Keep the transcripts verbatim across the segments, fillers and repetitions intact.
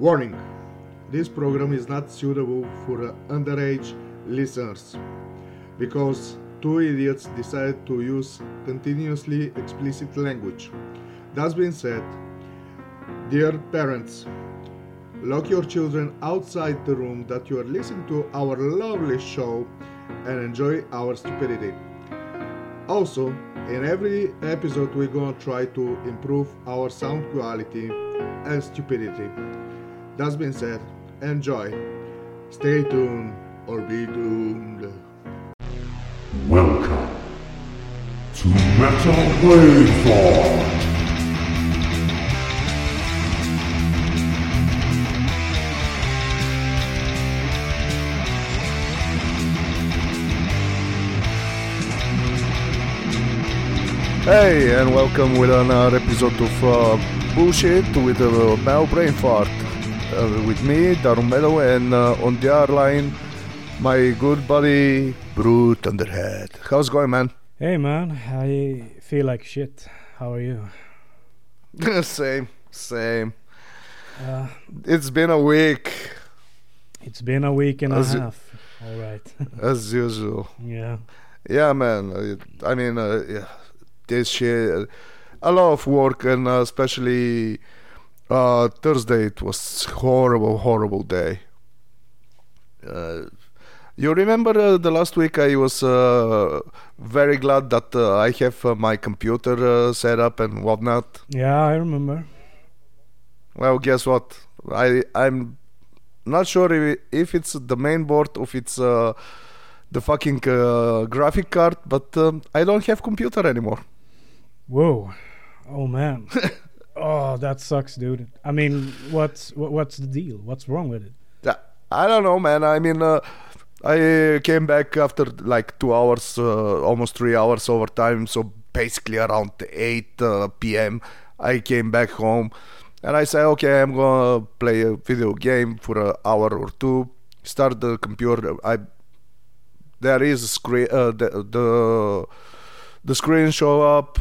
Warning, this program is not suitable for underage listeners, because two idiots decided to use continuously explicit language. That being said, dear parents, lock your children outside the room that you are listening to our lovely show and enjoy our stupidity. Also, in every episode we're gonna try to improve our sound quality and stupidity. That's been said, enjoy. Stay tuned or be doomed. Welcome to Metal Brain Fart. Hey, and welcome with another episode of uh, Bullshit with uh, Metal Brain Fart. Uh, with me, Darum Meadow, and uh, on the other line, my good buddy, Brute Underhead. How's it going, man? Hey, man. I feel like shit. How are you? same, same. Uh, it's been a week. It's been a week and as a half. U- All right. as usual. Yeah. Yeah, man. I mean, uh, yeah. This shit, a lot of work, and uh, especially uh, Thursday, it was horrible, horrible day. Uh, you remember uh, the last week I was uh, very glad that uh, I have uh, my computer uh, set up and whatnot? Yeah, I remember. Well, guess what? I, I'm not sure if, it, if it's the main board or if it's uh, the fucking uh, graphic card, but um, I don't have computer anymore. Whoa, oh man, oh that sucks, dude. I mean, what's what's the deal? What's wrong with it? I don't know, man. I mean, uh, I came back after like two hours, uh, almost three hours overtime. So basically around eight uh, p m, I came back home, and I said, okay, I'm gonna play a video game for an hour or two. Start the computer. I there is a screen. Uh, the, the the screen show up.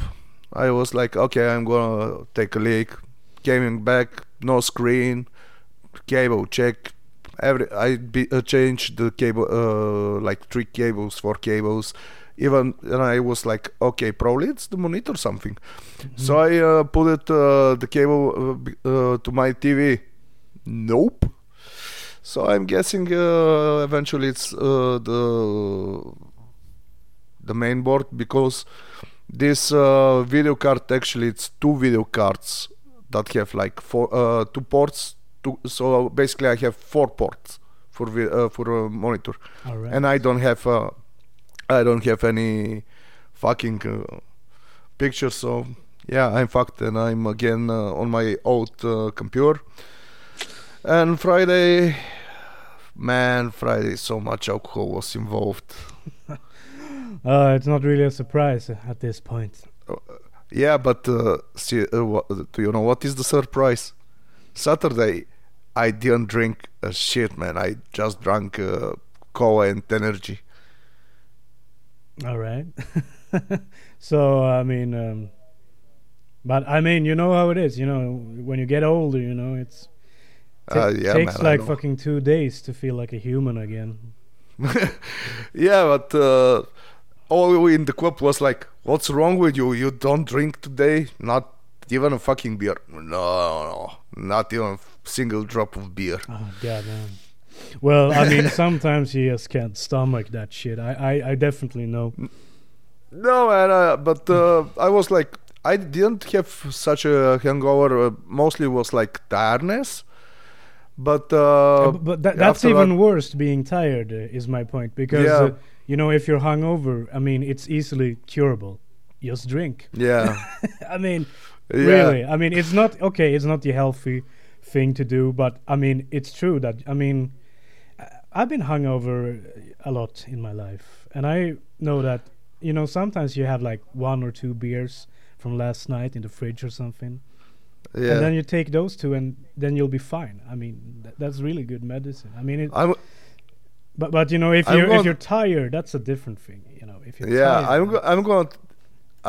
I was like, okay, I'm gonna take a leak. Came back, no screen, cable check. Every I be, uh, changed the cable, uh, like three cables, four cables. Even and I was like, okay, probably it's the monitor or something. Mm-hmm. So I uh, put it uh, the cable uh, uh, to my T V. Nope. So I'm guessing uh, eventually it's uh, the the main board, because this uh, video card, actually it's two video cards that have like four, uh, two ports, two, so basically I have four ports for vi- uh, for a monitor. All right. And I don't have uh, I don't have any fucking uh, pictures, so yeah, I'm fucked, and I'm again uh, on my old uh, computer. And Friday, man, Friday, so much alcohol was involved. Uh, it's not really a surprise at this point. Uh, yeah, but uh, see, uh, what, do you know what is the surprise? Saturday, I didn't drink a shit, man. I just drank uh, cola and energy. All right. So, I mean, um, but I mean, you know how it is. You know, when you get older, you know, it's it t- uh, yeah, takes man, like fucking two days to feel like a human again. Yeah, but. Uh, All in the club was like, what's wrong with you? You don't drink today? Not even a fucking beer. No, no, not even a single drop of beer. Oh, God, man. Well, I mean, sometimes you just can't stomach that shit. I, I, I definitely know. No, man, uh, but uh, I was like, I didn't have such a hangover. Uh, mostly was like tiredness. But uh, but that, that's even that, worse, being tired, uh, is my point. Because... Yeah. Uh, You know, if you're hungover, I mean, it's easily curable. Just drink. Yeah. I mean, yeah. Really. I mean, it's not, okay, it's not the healthy thing to do, but, I mean, it's true that, I mean, I've been hungover a lot in my life. And I know that, you know, sometimes you have, like, one or two beers from last night in the fridge or something. Yeah. And then you take those two, and then you'll be fine. I mean, th- that's really good medicine. I mean, it... I w- But but you know, if you if you're tired, that's a different thing. You know, if you're yeah, tired, I'm go- I'm gonna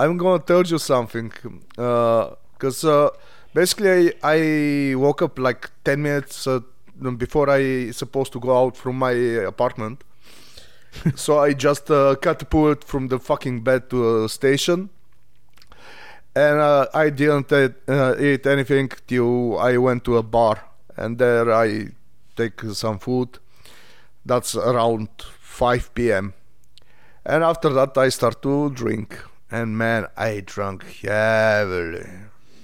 I'm gonna tell you something, because uh, uh, Basically, I, I woke up like ten minutes uh, before I supposed to go out from my apartment. So I just uh, catapulted from the fucking bed to a station. And uh, I didn't uh, eat anything till I went to a bar. And there I take some food. That's around five p.m. And after that I start to drink. And man, I drank heavily.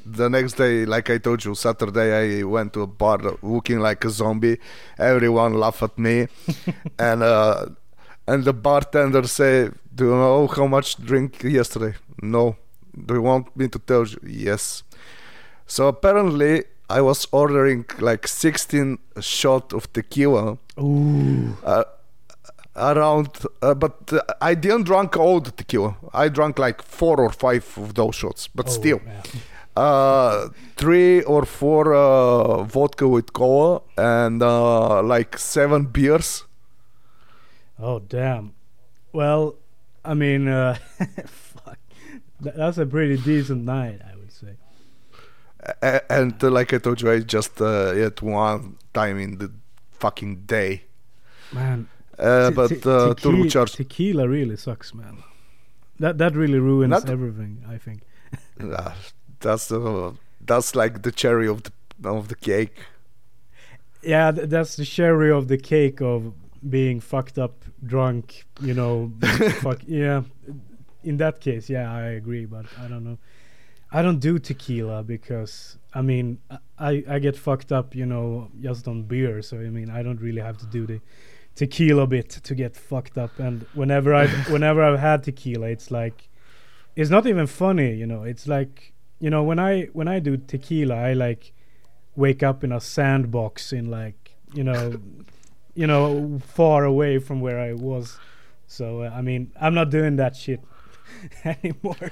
The next day, like I told you, Saturday, I went to a bar looking like a zombie. Everyone laughed at me. and uh, and the bartender said, do you know how much drink yesterday? No. Do you want me to tell you? Yes. So apparently, I was ordering like sixteen shots of tequila. Ooh. Uh, around, uh, but uh, I didn't drink all the tequila. I drank like four or five of those shots, but oh, still. Man. Uh, three or four uh, vodka with cola and uh, like seven beers. Oh, damn. Well, I mean, uh, fuck. That's a pretty decent night, I would say. And, and uh, like I told you, I just uh, ate one time in the fucking day. Man. Uh, te- but te- uh, tequila, to recharge. Tequila really sucks, man. That that really ruins Not everything, I think. uh, That's uh, that's like the cherry of the of the cake. Yeah, th- that's the cherry of the cake of being fucked up, drunk. You know, fuck. Yeah, in that case, yeah, I agree. But I don't know. I don't do tequila because I mean, I I get fucked up. You know, just on beer. So I mean, I don't really have to do the tequila bit to get fucked up. And whenever I whenever I've had tequila, it's like, it's not even funny. You know, it's like. You know, when I when I do tequila, I like wake up in a sandbox in like you know, you know, far away from where I was. So uh, I mean, I'm not doing that shit anymore.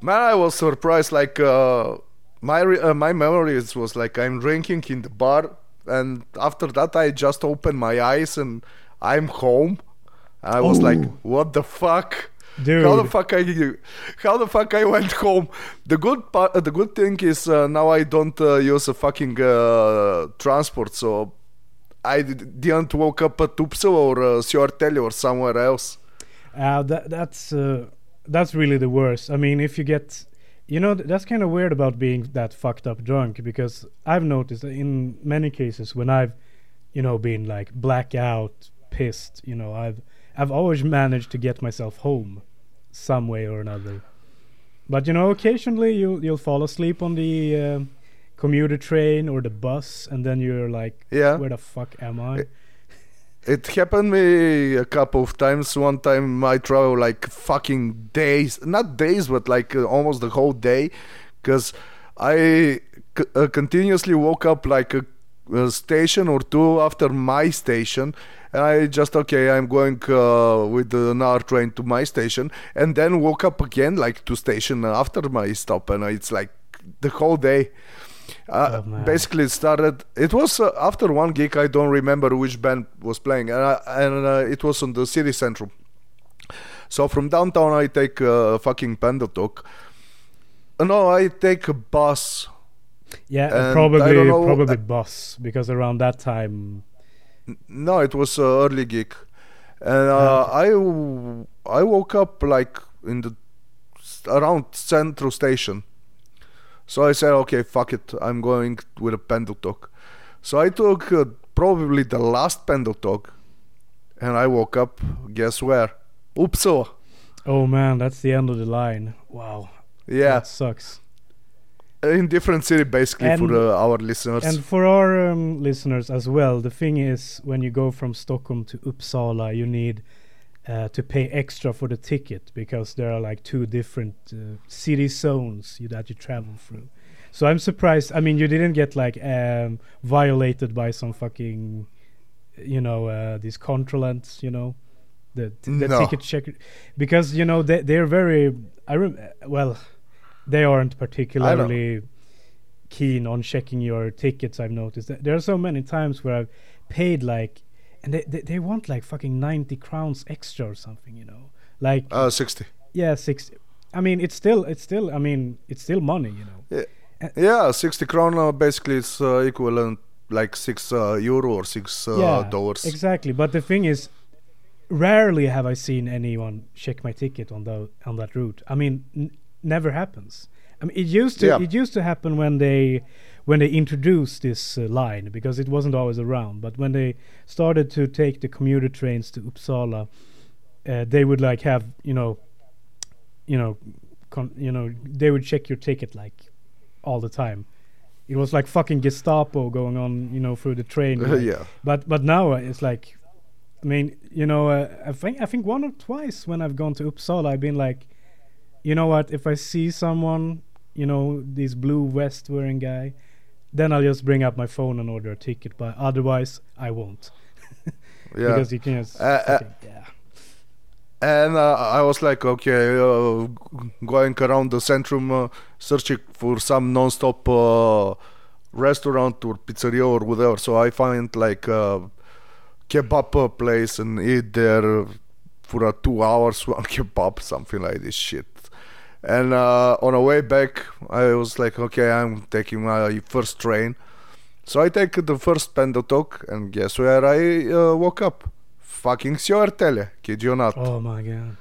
Man, I was surprised. Like uh, my re- uh, my memories was like I'm drinking in the bar, and after that I just open my eyes and I'm home. I was Ooh. like, what the fuck. Dude. How the fuck I how the fuck I went home? The good part, the good thing is uh, now I don't uh, use a fucking uh, transport, so I d- didn't woke up at Uppsala or uh, Södertälje or somewhere else. Uh, that, that's uh, that's really the worst. I mean, if you get, you know, that's kind of weird about being that fucked up drunk, because I've noticed that in many cases when I've, you know, been like blackout pissed, you know, I've. I've always managed to get myself home some way or another. But, you know, occasionally you, you'll fall asleep on the uh, commuter train or the bus, and then you're like, yeah. Where the fuck am I? It, it happened to me a couple of times. One time I traveled like fucking days. Not days, but like uh, almost the whole day. Because I c- uh, continuously woke up like a A station or two after my station, and I just okay I'm going uh, with another train to my station, and then woke up again like two station after my stop, and it's like the whole day uh, oh, basically it started it was uh, after one gig. I don't remember which band was playing, and, I, and uh, it was on the city central, so from downtown I take a fucking Pendeltåg uh, no I take a bus. Yeah, and probably know, probably uh, bus, because around that time. No, it was an early gig, and uh, okay. I w- I woke up like in the around Central Station, so I said, okay, fuck it, I'm going with a Pendeltåg. So I took uh, probably the last Pendeltåg, and I woke up. Guess where? Uppsala. Oh man, that's the end of the line. Wow. Yeah, that sucks. In different city, basically, and, for uh, our listeners. And for our um, listeners as well, the thing is, when you go from Stockholm to Uppsala, you need uh, to pay extra for the ticket, because there are like two different uh, city zones you, that you travel through. So I'm surprised. I mean, you didn't get like um, violated by some fucking, you know, uh, these controllants, you know, the, t- the no. ticket checker. Because, you know, they, they're very... I rem- well... They aren't particularly keen on checking your tickets, I've noticed. There are so many times where I've paid like, and they, they, they want like fucking ninety crowns extra or something, you know, like uh, sixty. Yeah, sixty. I mean, it's still, it's still, I mean, it's still money, you know. Yeah. Yeah, sixty krona basically it's uh, equivalent like six uh, euro or six uh, yeah, dollars. Exactly. But the thing is, rarely have I seen anyone check my ticket on the on that route. I mean, n- never happens. I mean, it used to yeah. it used to happen when they when they introduced this uh, line, because it wasn't always around. But when they started to take the commuter trains to Uppsala, uh, they would like have you know, you know, con- you know they would check your ticket like all the time. It was like fucking Gestapo going on, you know, through the train. Uh, yeah. But but now it's like, I mean, you know, uh, I think I think one or twice when I've gone to Uppsala, I've been like, you know what? If I see someone, you know, this blue vest wearing guy, then I'll just bring up my phone and order a ticket. But otherwise, I won't. yeah. Because you can't. Uh, uh, yeah. And uh, I was like, okay, uh, going around the Centrum, uh, searching for some non-stop uh, restaurant or pizzeria or whatever. So I find like a kebab place and eat there for uh, two hours one kebab, something like this shit. And uh, on the way back, I was like, okay, I'm taking my first train. So I take the first Pendotok, and guess where I uh, woke up? Fucking Södertälje, kid you not. Oh my god.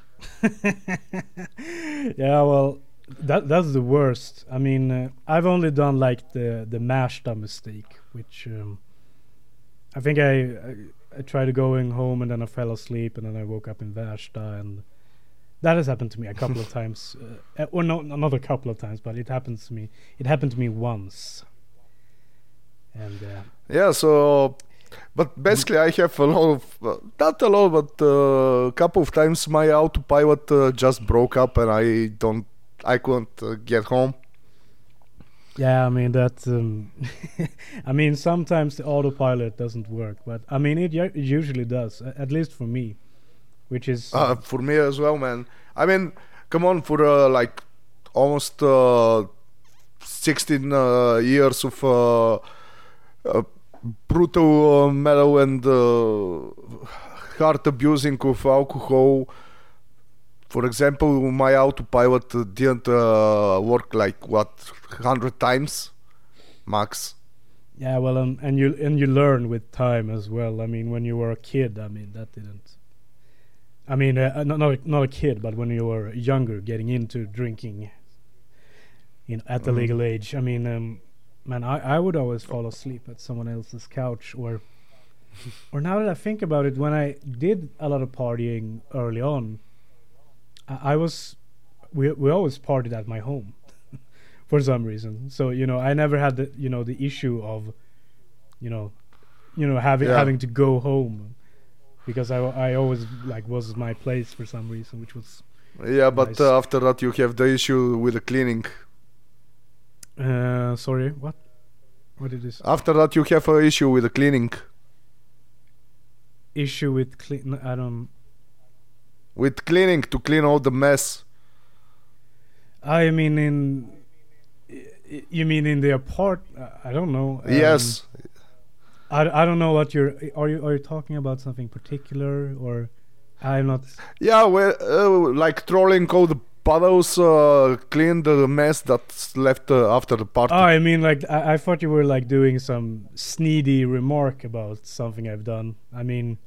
Yeah, well, that that's the worst. I mean, uh, I've only done like the the Märsta mistake, which um, I think I, I I tried going home and then I fell asleep and then I woke up in Märsta, and that has happened to me a couple of times, uh, or no, another couple of times, but it happens to me. It happened to me once. And uh, yeah, so, but basically I have a lot of, uh, not a lot, but a uh, couple of times my autopilot uh, just broke up and I don't, I couldn't uh, get home. Yeah, I mean that. Um, I mean sometimes the autopilot doesn't work, but I mean it, it usually does, at least for me. Which is uh, for me as well, man. I mean, come on, for uh, like almost uh, sixteen uh, years of uh, uh, brutal uh, metal and uh, hard abusing of alcohol. For example, my autopilot didn't uh, work like what one hundred times max. Yeah, well, um, and you and you learn with time as well. I mean, when you were a kid, I mean that didn't. I mean, uh, not, not not a kid, but when you were younger, getting into drinking, in at the mm. legal age. I mean, um, man, I, I would always fall asleep at someone else's couch, or, or now that I think about it, when I did a lot of partying early on, I, I was, we we always partied at my home, for some reason. So you know, I never had the you know the issue of, you know, you know having yeah. having to go home. Because I, I always like was my place for some reason, which was yeah. But nice. uh, after that, you have the issue with the cleaning. Uh, sorry, what? What did you say? After that, you have an issue with the cleaning. Issue with clean? I don't. With cleaning to clean all the mess. I mean in. You mean in the apart? I don't know. Um, yes. I, I don't know what you're are you are you talking about something particular or I'm not yeah well uh, like trolling all the puddles, uh, clean the mess that's left uh, after the party. Oh, I mean like I, I thought you were like doing some sneedy remark about something I've done. I mean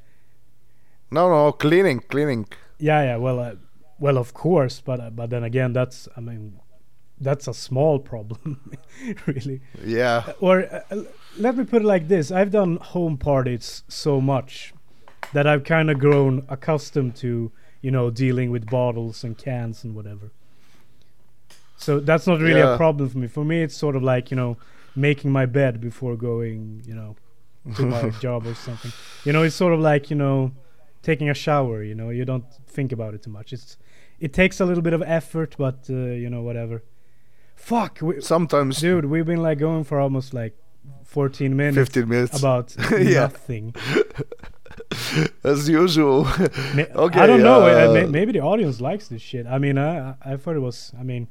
no no cleaning cleaning yeah yeah well uh, well of course but uh, but then again that's I mean that's a small problem really yeah or uh, let me put it like this. I've done home parties so much that I've kind of grown accustomed to, you know, dealing with bottles and cans and whatever. So that's not really yeah. a problem for me. For me, it's sort of like, you know, making my bed before going, you know, to my job or something. You know, it's sort of like, you know, taking a shower, you know, you don't think about it too much. It's It takes a little bit of effort, but, uh, you know, whatever. Fuck. We, Sometimes. Dude, we've been like going for almost like, fourteen minutes, fifteen minutes about nothing as usual. Okay, I don't know. Uh, maybe the audience likes this shit. I mean, I I thought it was. I mean,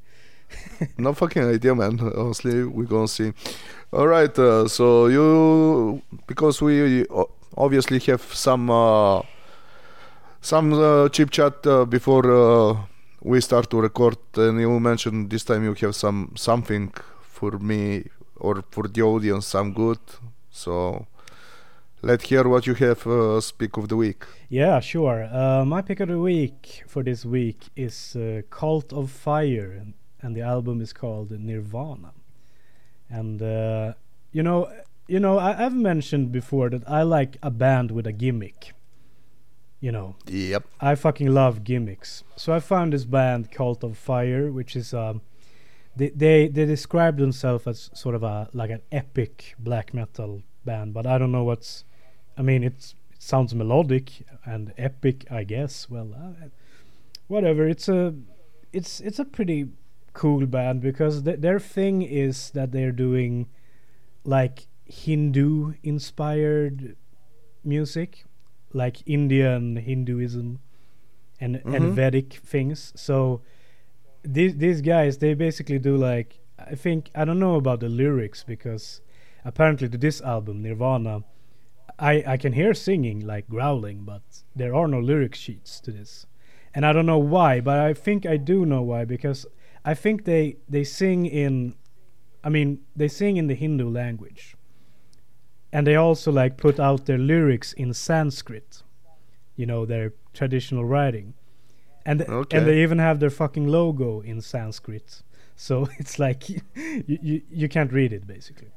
no fucking idea, man. Honestly, we're gonna see. All right. Uh, so you because we obviously have some uh, some uh, chip chat uh, before uh, we start to record, and you mentioned this time you have some something. for me or for the audience I'm good. So let's hear what you have uh, pick of the week. Yeah, sure. Uh, my pick of the week for this week is uh, Cult of Fire, and the album is called Nirvana. And uh, you know, you know, I, I've mentioned before that I like a band with a gimmick. You know. Yep. I fucking love gimmicks. So I found this band Cult of Fire, which is um, they they they describe themselves as sort of a like an epic black metal band, but I don't know what's. I mean, it's it sounds melodic and epic, I guess. Well, uh, whatever. It's a it's it's a pretty cool band because th- their thing is that they're doing like Hindu inspired music, like Indian Hinduism and, mm-hmm. and Vedic things. So these these guys, they basically do like, I think, I don't know about the lyrics because apparently to this album Nirvana, I, I can hear singing, like growling, but there are no lyric sheets to this. And I don't know why, but I think I do know why, because I think they, they sing in, I mean, they sing in the Hindu language. And they also like put out their lyrics in Sanskrit, you know, their traditional writing, and th- okay. and they even have their fucking logo in Sanskrit. So it's like you you, you can't read it basically.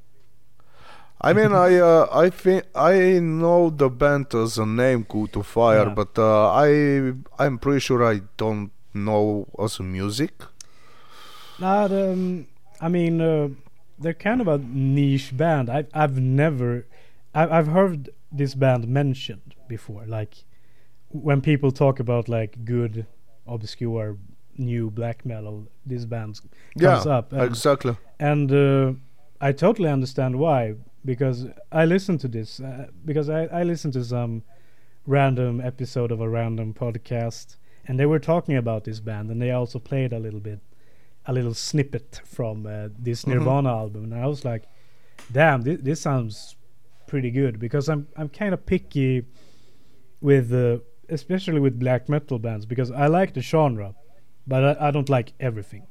I mean, I uh, I think I know the band as a name, Cult of Fire, yeah. but uh, I I'm pretty sure I don't know as music. Not um, I mean. Uh, They're kind of a niche band. I've I've never, I've I've heard this band mentioned before. Like when people talk about like good, obscure, new black metal, this band comes yeah, up. And, exactly. And uh, I totally understand why, because I listen to this uh, because I I listen to some random episode of a random podcast, and they were talking about this band, and they also played a little bit. A little snippet from uh, this Nirvana mm-hmm. album, and I was like, "Damn, this, this sounds pretty good." Because I'm I'm kind of picky with, uh, especially with black metal bands, because I like the genre, but I, I don't like everything.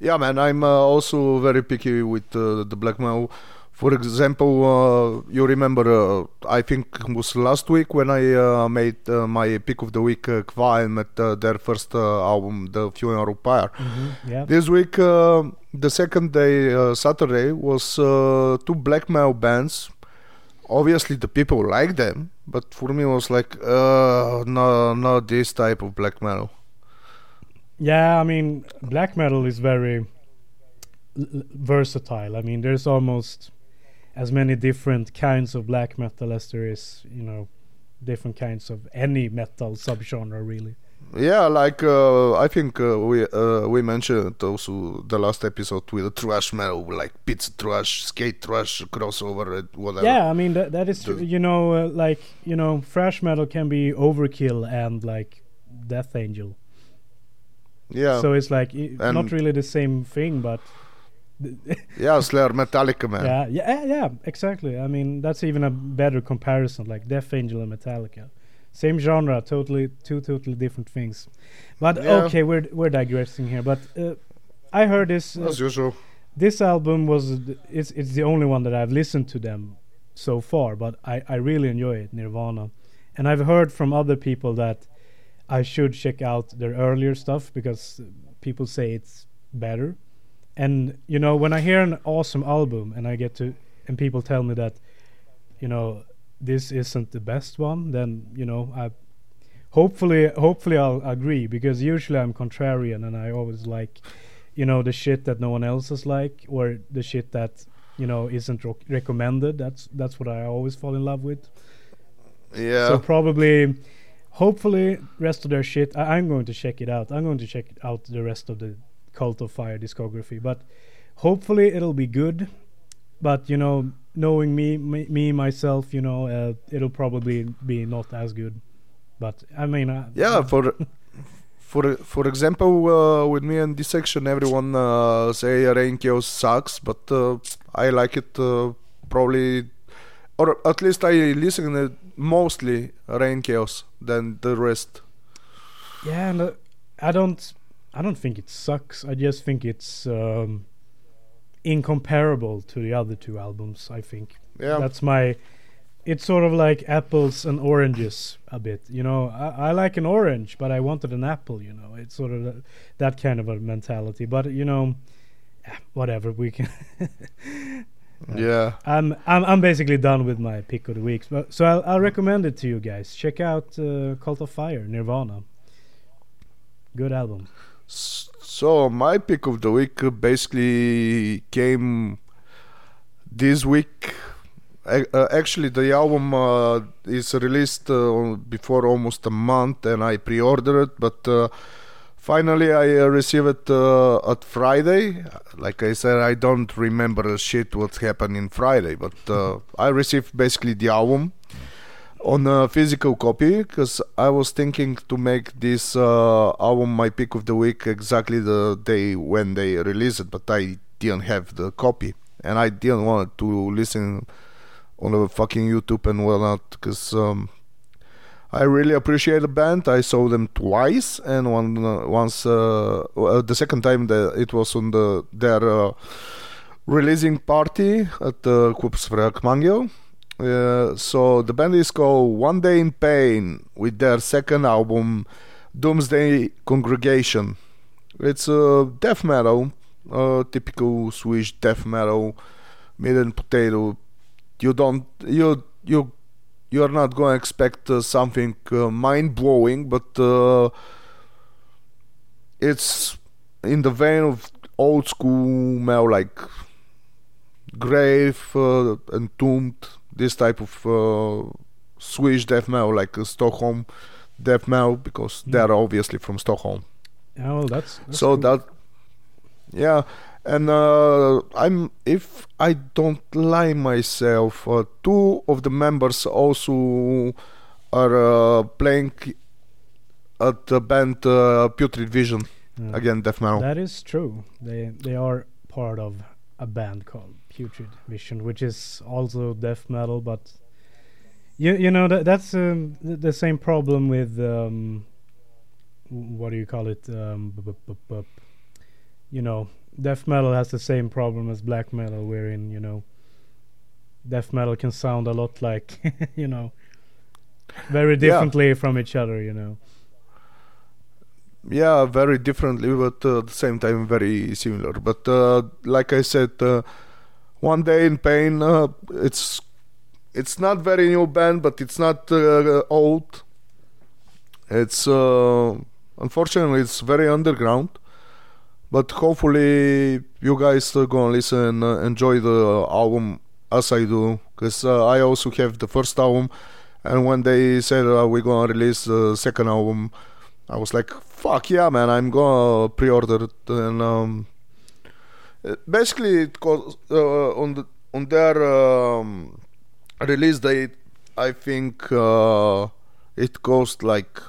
Yeah, man, I'm uh, also very picky with uh, the black metal. For example, uh, you remember, uh, I think it was last week when I uh, made uh, my pick of the week, uh, Kvile, at uh, their first uh, album, The Funeral Pyre. Mm-hmm, yeah. This week, uh, the second day, uh, Saturday, was uh, two black metal bands. Obviously, the people like them, but for me, it was like, uh, no, not this type of black metal. Yeah, I mean, black metal is very l- versatile. I mean, there's almost as many different kinds of black metal as there is, you know, different kinds of any metal subgenre, really. Yeah, like uh, I think uh, we uh, we mentioned also the last episode with the thrash metal, like pits thrash, skate thrash, crossover, whatever. Yeah, I mean that that is true. You know, uh, like you know, thrash metal can be Overkill and like Death Angel. Yeah. So it's like it, not really the same thing, but. Yeah, Slayer, Metallica, man. Yeah, yeah, yeah, exactly. I mean, that's even a better comparison, like Death Angel and Metallica. Same genre, totally two totally different things. But yeah. okay, we're we're digressing here. But uh, I heard this. Uh, As usual. This album was it's it's the only one that I've listened to them so far. But I I really enjoy it, Nirvana, and I've heard from other people that I should check out their earlier stuff because people say it's better. And you know, when I hear an awesome album and I get to and people tell me that, you know, this isn't the best one, then you know, I hopefully hopefully I'll agree, because usually I'm contrarian and I always like, you know, the shit that no one else is like, or the shit that, you know, isn't ro- recommended. That's that's what I always fall in love with. Yeah. So probably hopefully rest of their shit I, I'm going to check it out. I'm going to check out the rest of the Cult of Fire discography, but hopefully it'll be good. But you know, knowing me me, me myself, you know, uh, it'll probably be not as good. But I mean, uh, yeah, for for for example, uh, with me and this section, everyone uh, say Rain Chaos sucks, but uh, I like it uh, probably, or at least I listen to mostly Rain Chaos than the rest. Yeah, and uh, I don't I don't think it sucks. I just think it's um, incomparable to the other two albums, I think. Yeah. That's my... It's sort of like apples and oranges a bit, you know. I, I like an orange, but I wanted an apple, you know. It's sort of a, that kind of a mentality. But, you know, whatever, we can... Uh, yeah, I'm I'm I'm basically done with my pick of the week, but so I'll, I'll recommend it to you guys. Check out uh, Cult of Fire, Nirvana. Good album. So my pick of the week basically came this week. I, uh, actually, the album uh, is released uh, before almost a month, and I pre-ordered it, but. Uh, Finally, I uh, received it uh, at Friday. Like I said, I don't remember a shit what happened in Friday, but uh, I received basically the album on a physical copy, because I was thinking to make this uh, album my pick of the week exactly the day when they released it, but I didn't have the copy, and I didn't want to listen on the fucking YouTube and whatnot, because... Um, I really appreciate the band. I saw them twice, and one uh, once uh, well, the second time the, it was on the their uh, releasing party at the uh, Kupsvrak Mangio. Uh, so the band is called One Day in Pain with their second album, Doomsday Congregation. It's uh, death metal, uh, typical Swedish death metal, meat and potato. You don't you you. You are not going to expect uh, something uh, mind-blowing, but uh, it's in the vein of old-school metal, like grave, uh, entombed, this type of uh, Swedish death metal, like uh, Stockholm death metal, because mm. they're obviously from Stockholm. Yeah, well, that's, that's so cool. that, yeah. And uh, I'm, if I don't lie myself, uh, two of the members also are uh, playing at the band uh, Putrid Vision, uh, again death metal. That is true. They they are part of a band called Putrid Vision, which is also death metal. But you you know that that's um, the same problem with um, what do you call it? Um, b- b- b- you know. Death metal has the same problem as black metal, wherein, you know, death metal can sound a lot like, you know, very differently yeah. from each other, you know. Yeah, very differently, but uh, at the same time very similar. But uh, like I said, uh, One Day in Pain, uh, it's it's not very new band, but it's not uh, old. It's, uh, unfortunately, it's very underground. But hopefully you guys uh, go and listen and uh, enjoy the uh, album as I do, because uh, I also have the first album, and when they said uh, we're going to release the second album, I was like, fuck yeah, man, I'm going to pre-order it. And um, basically it co- uh, on, the, on their um, release date, I think uh, it cost like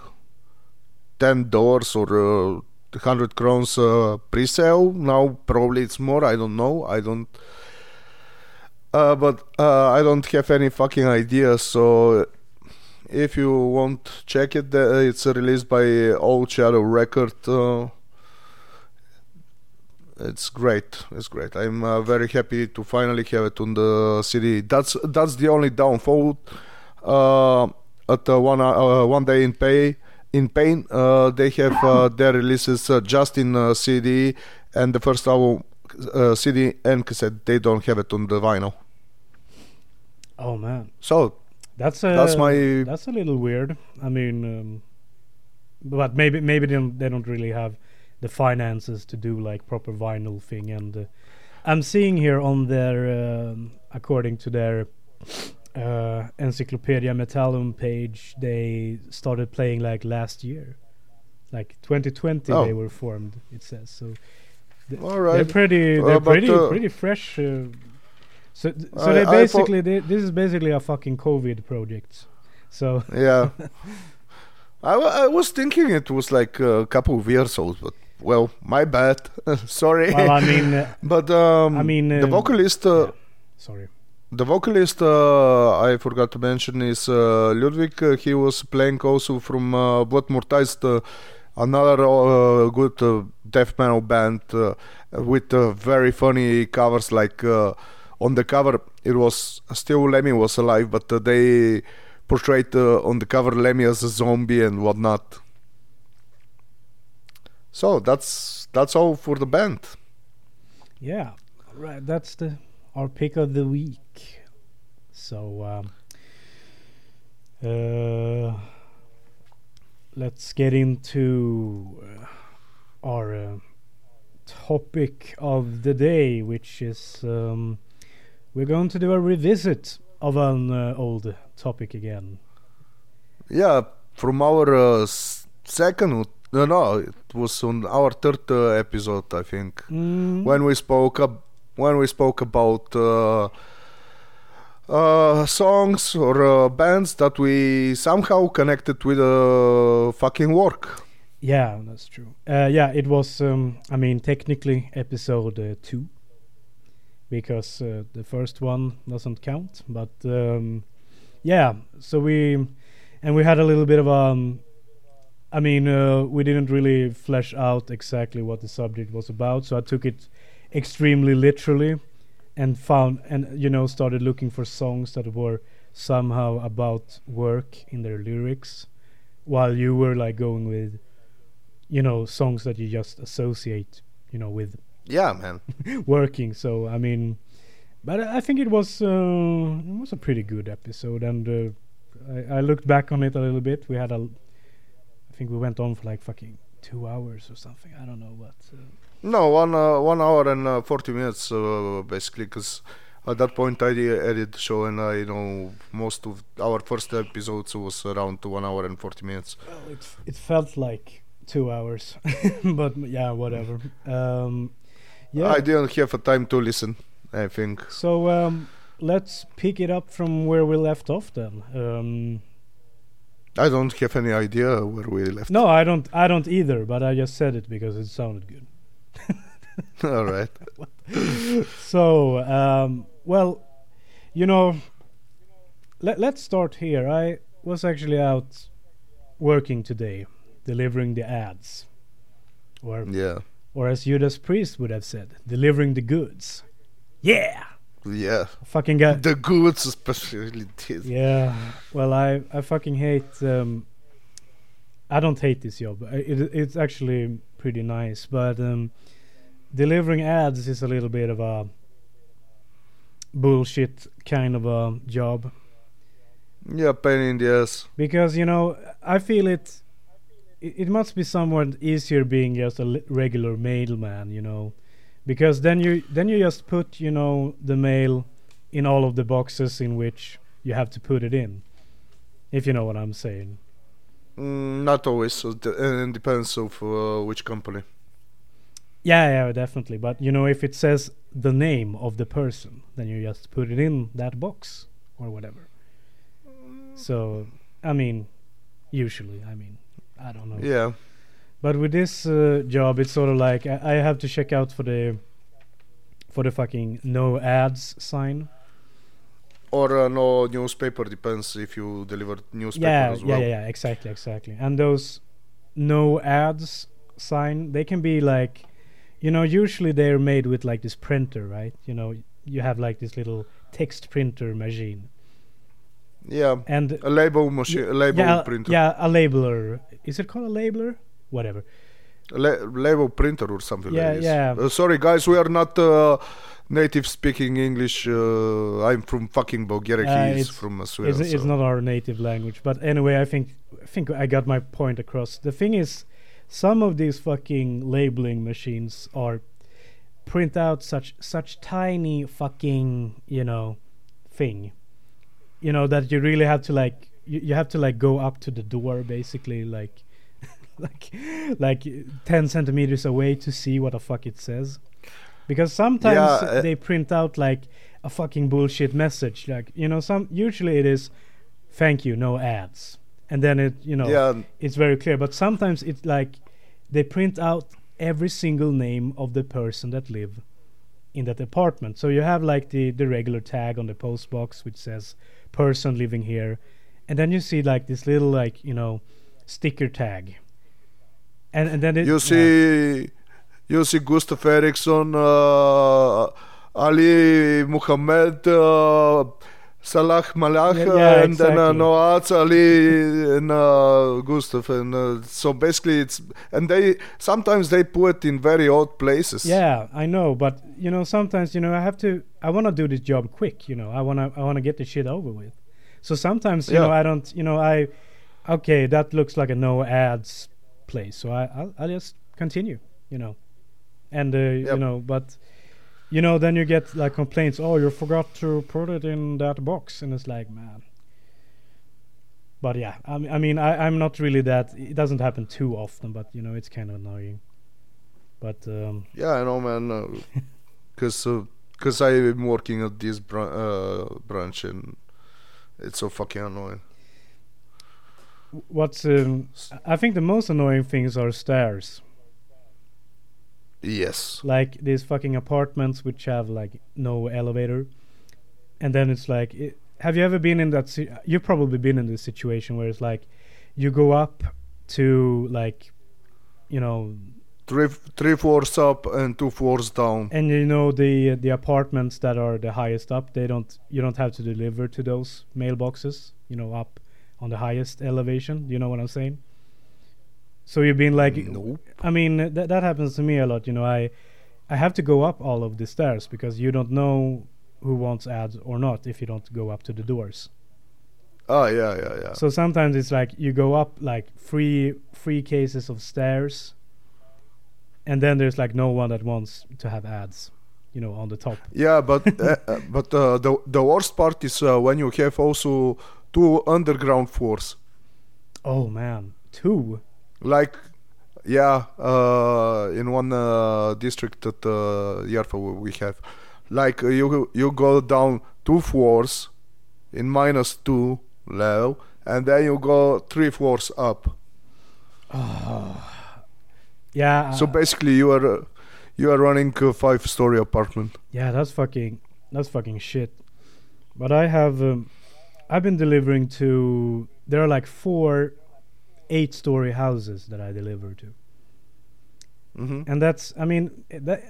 ten dollars or... Uh, one hundred crowns uh, pre-sale. Now probably it's more, I don't know, I don't uh, but uh, I don't have any fucking idea. So if you want, check it. uh, it's released by Old Shadow Record. uh, it's great it's great I'm uh, very happy to finally have it on the C D. that's that's the only downfall uh, at uh, one, uh, one Day in Pay In Pain, uh, they have uh, their releases uh, just in uh, C D, and the first album uh, C D and cassette. They don't have it on the vinyl. Oh man! So that's a, that's my that's a little weird. I mean, um, but maybe maybe they don't, they don't really have the finances to do like proper vinyl thing. And uh, I'm seeing here on their um, according to their. Uh, Encyclopedia Metallum page, they started playing like last year, like twenty twenty. Oh. They were formed, it says. So th- all right. they're pretty, they're uh, pretty, uh, pretty fresh. Uh, so, th- so I, they basically, I fo- they, this is basically a fucking COVID project. So yeah, I, w- I was thinking it was like a couple of years old, but well, my bad. Sorry. Well, I mean, uh, but um, I mean, uh, the vocalist. Uh, yeah. Sorry. The vocalist, uh, I forgot to mention, is uh, Ludwig. Uh, he was playing also from uh, Blood Mortized uh, another uh, good uh, death metal band uh, with uh, very funny covers. Like uh, on the cover, it was still Lemmy was alive, but uh, they portrayed uh, on the cover Lemmy as a zombie and whatnot. So that's that's all for the band. Yeah, right. That's the our pick of the week. So um, uh, let's get into uh, our uh, topic of the day, which is um, we're going to do a revisit of an uh, old topic again. Yeah, from our uh, second. No, no, it was on our third uh, episode, I think, mm. when we spoke ab- when we spoke about uh, uh, songs or uh, bands that we somehow connected with uh, fucking work. Yeah, that's true. Uh, yeah, it was. Um, I mean, technically, episode uh, two, because uh, the first one doesn't count. But um, yeah, so we and we had a little bit of a. Um, I mean, uh, we didn't really flesh out exactly what the subject was about, so I took it extremely literally and found, and you know, started looking for songs that were somehow about work in their lyrics, while you were like going with, you know, songs that you just associate, you know, with yeah, man, working. So I mean, but I think it was uh, it was a pretty good episode, and uh, I, I looked back on it a little bit. We had a I think we went on for like fucking two hours or something. I don't know what. Uh, no, one uh, one hour and uh, forty minutes uh, basically, because at that point I edited the show, and I uh, you know most of our first episodes was around one hour and forty minutes. Well, it it felt like two hours, but yeah, whatever. Um, yeah, I didn't have a time to listen, I think. So um, let's pick it up from where we left off then. Um, I don't have any idea where we left. No, I don't. I don't either. But I just said it because it sounded good. All right. So, um, well, you know, let, let's start here. I was actually out working today, delivering the ads, or yeah, or as Judas Priest would have said, delivering the goods. Yeah. Yeah, I fucking got the goods, especially this. Yeah, well, I, I fucking hate. Um, I don't hate this job. It it's actually pretty nice, but um, delivering ads is a little bit of a bullshit kind of a job. Yeah, pain in the ass. Because you know, I feel it. It must be somewhat easier being just a regular mailman, you know. Because then you then you just put, you know, the mail in all of the boxes in which you have to put it in, if you know what I'm saying. Mm, not always. So d- it depends on uh, which company. Yeah, yeah, definitely. But, you know, if it says the name of the person, then you just put it in that box or whatever. So, I mean, usually, I mean, I don't know. Yeah. But with this uh, job, it's sort of like I, I have to check out for the for the fucking no ads sign. Or uh, no newspaper, depends if you deliver newspaper yeah, as well. Yeah, yeah, yeah, exactly, exactly. And those no ads sign, they can be like, you know, usually they're made with like this printer, right? You know, you have like this little text printer machine. Yeah, and a label machine, a label yeah, printer. Yeah, a labeler. Is it called a labeler? Whatever, Le- label printer or something yeah, like this. Yeah. Uh, sorry, guys, we are not uh, native speaking English. Uh, I'm from fucking Bulgaria. Uh, He's from Sweden. It's, so. It's not our native language, but anyway, I think I think I got my point across. The thing is, some of these fucking labeling machines are print out such such tiny fucking you know thing, you know that you really have to like you, you have to like go up to the door basically like. Like, like ten centimeters away to see what the fuck it says, because sometimes yeah, uh, they print out like a fucking bullshit message. Like you know, some usually it is, "Thank you, no ads," and then it you know yeah. it's very clear. But sometimes it's like they print out every single name of the person that live in that apartment. So you have like the the regular tag on the post box which says "person living here," and then you see like this little like you know sticker tag. and, and then it, you see, uh, you see Gustav Eriksson, uh, Ali Muhammad, uh, Salah Malak, yeah, yeah, and exactly. then uh, Noaz Ali and uh, Gustav, and uh, so basically it's, and they sometimes they put in very odd places. Yeah, I know, but you know, sometimes you know I have to, I want to do this job quick, you know, I wanna, I wanna get the shit over with. So sometimes you yeah. know I don't, you know I, okay, that looks like a no ads place, so I, I'll, I'll just continue, you know, and uh, yep. you know, but. You know, then you get like complaints. Oh, you forgot to put it in that box, and it's like, man. But yeah, I, I mean, I, I'm not really that. It doesn't happen too often, but you know, it's kind of annoying. But um, yeah, I know, man. Because uh, because uh, I'm working at this br- uh, branch, and it's so fucking annoying. What's um, I think the most annoying things are stairs. Yes. Like these fucking apartments which have like no elevator, and then it's like, it, have you ever been in that? Si- you've probably been in this situation where it's like, you go up to like, you know, three three floors up and two floors down. And you know the the apartments that are the highest up, they don't you don't have to deliver to those mailboxes. You know, up on the highest elevation. You know what I'm saying? So you've been like, nope. I mean, th- that happens to me a lot. You know, I I have to go up all of the stairs because you don't know who wants ads or not if you don't go up to the doors. Oh, yeah, yeah, yeah. So sometimes it's like you go up like three, three cases of stairs, and then there's like no one that wants to have ads, you know, on the top. Yeah, but uh, but uh, the, the worst part is uh, when you have also two underground floors. Oh, man, two? Like, yeah, uh, in one uh, district at uh, Järva we have, like uh, you you go down two floors, in minus two level, and then you go three floors up. Oh. Yeah. So basically, you are uh, you are running a five-story apartment. Yeah, that's fucking that's fucking shit. But I have um, I've been delivering to there are like four. eight-story houses that I deliver to, mm-hmm. and that's I mean, that,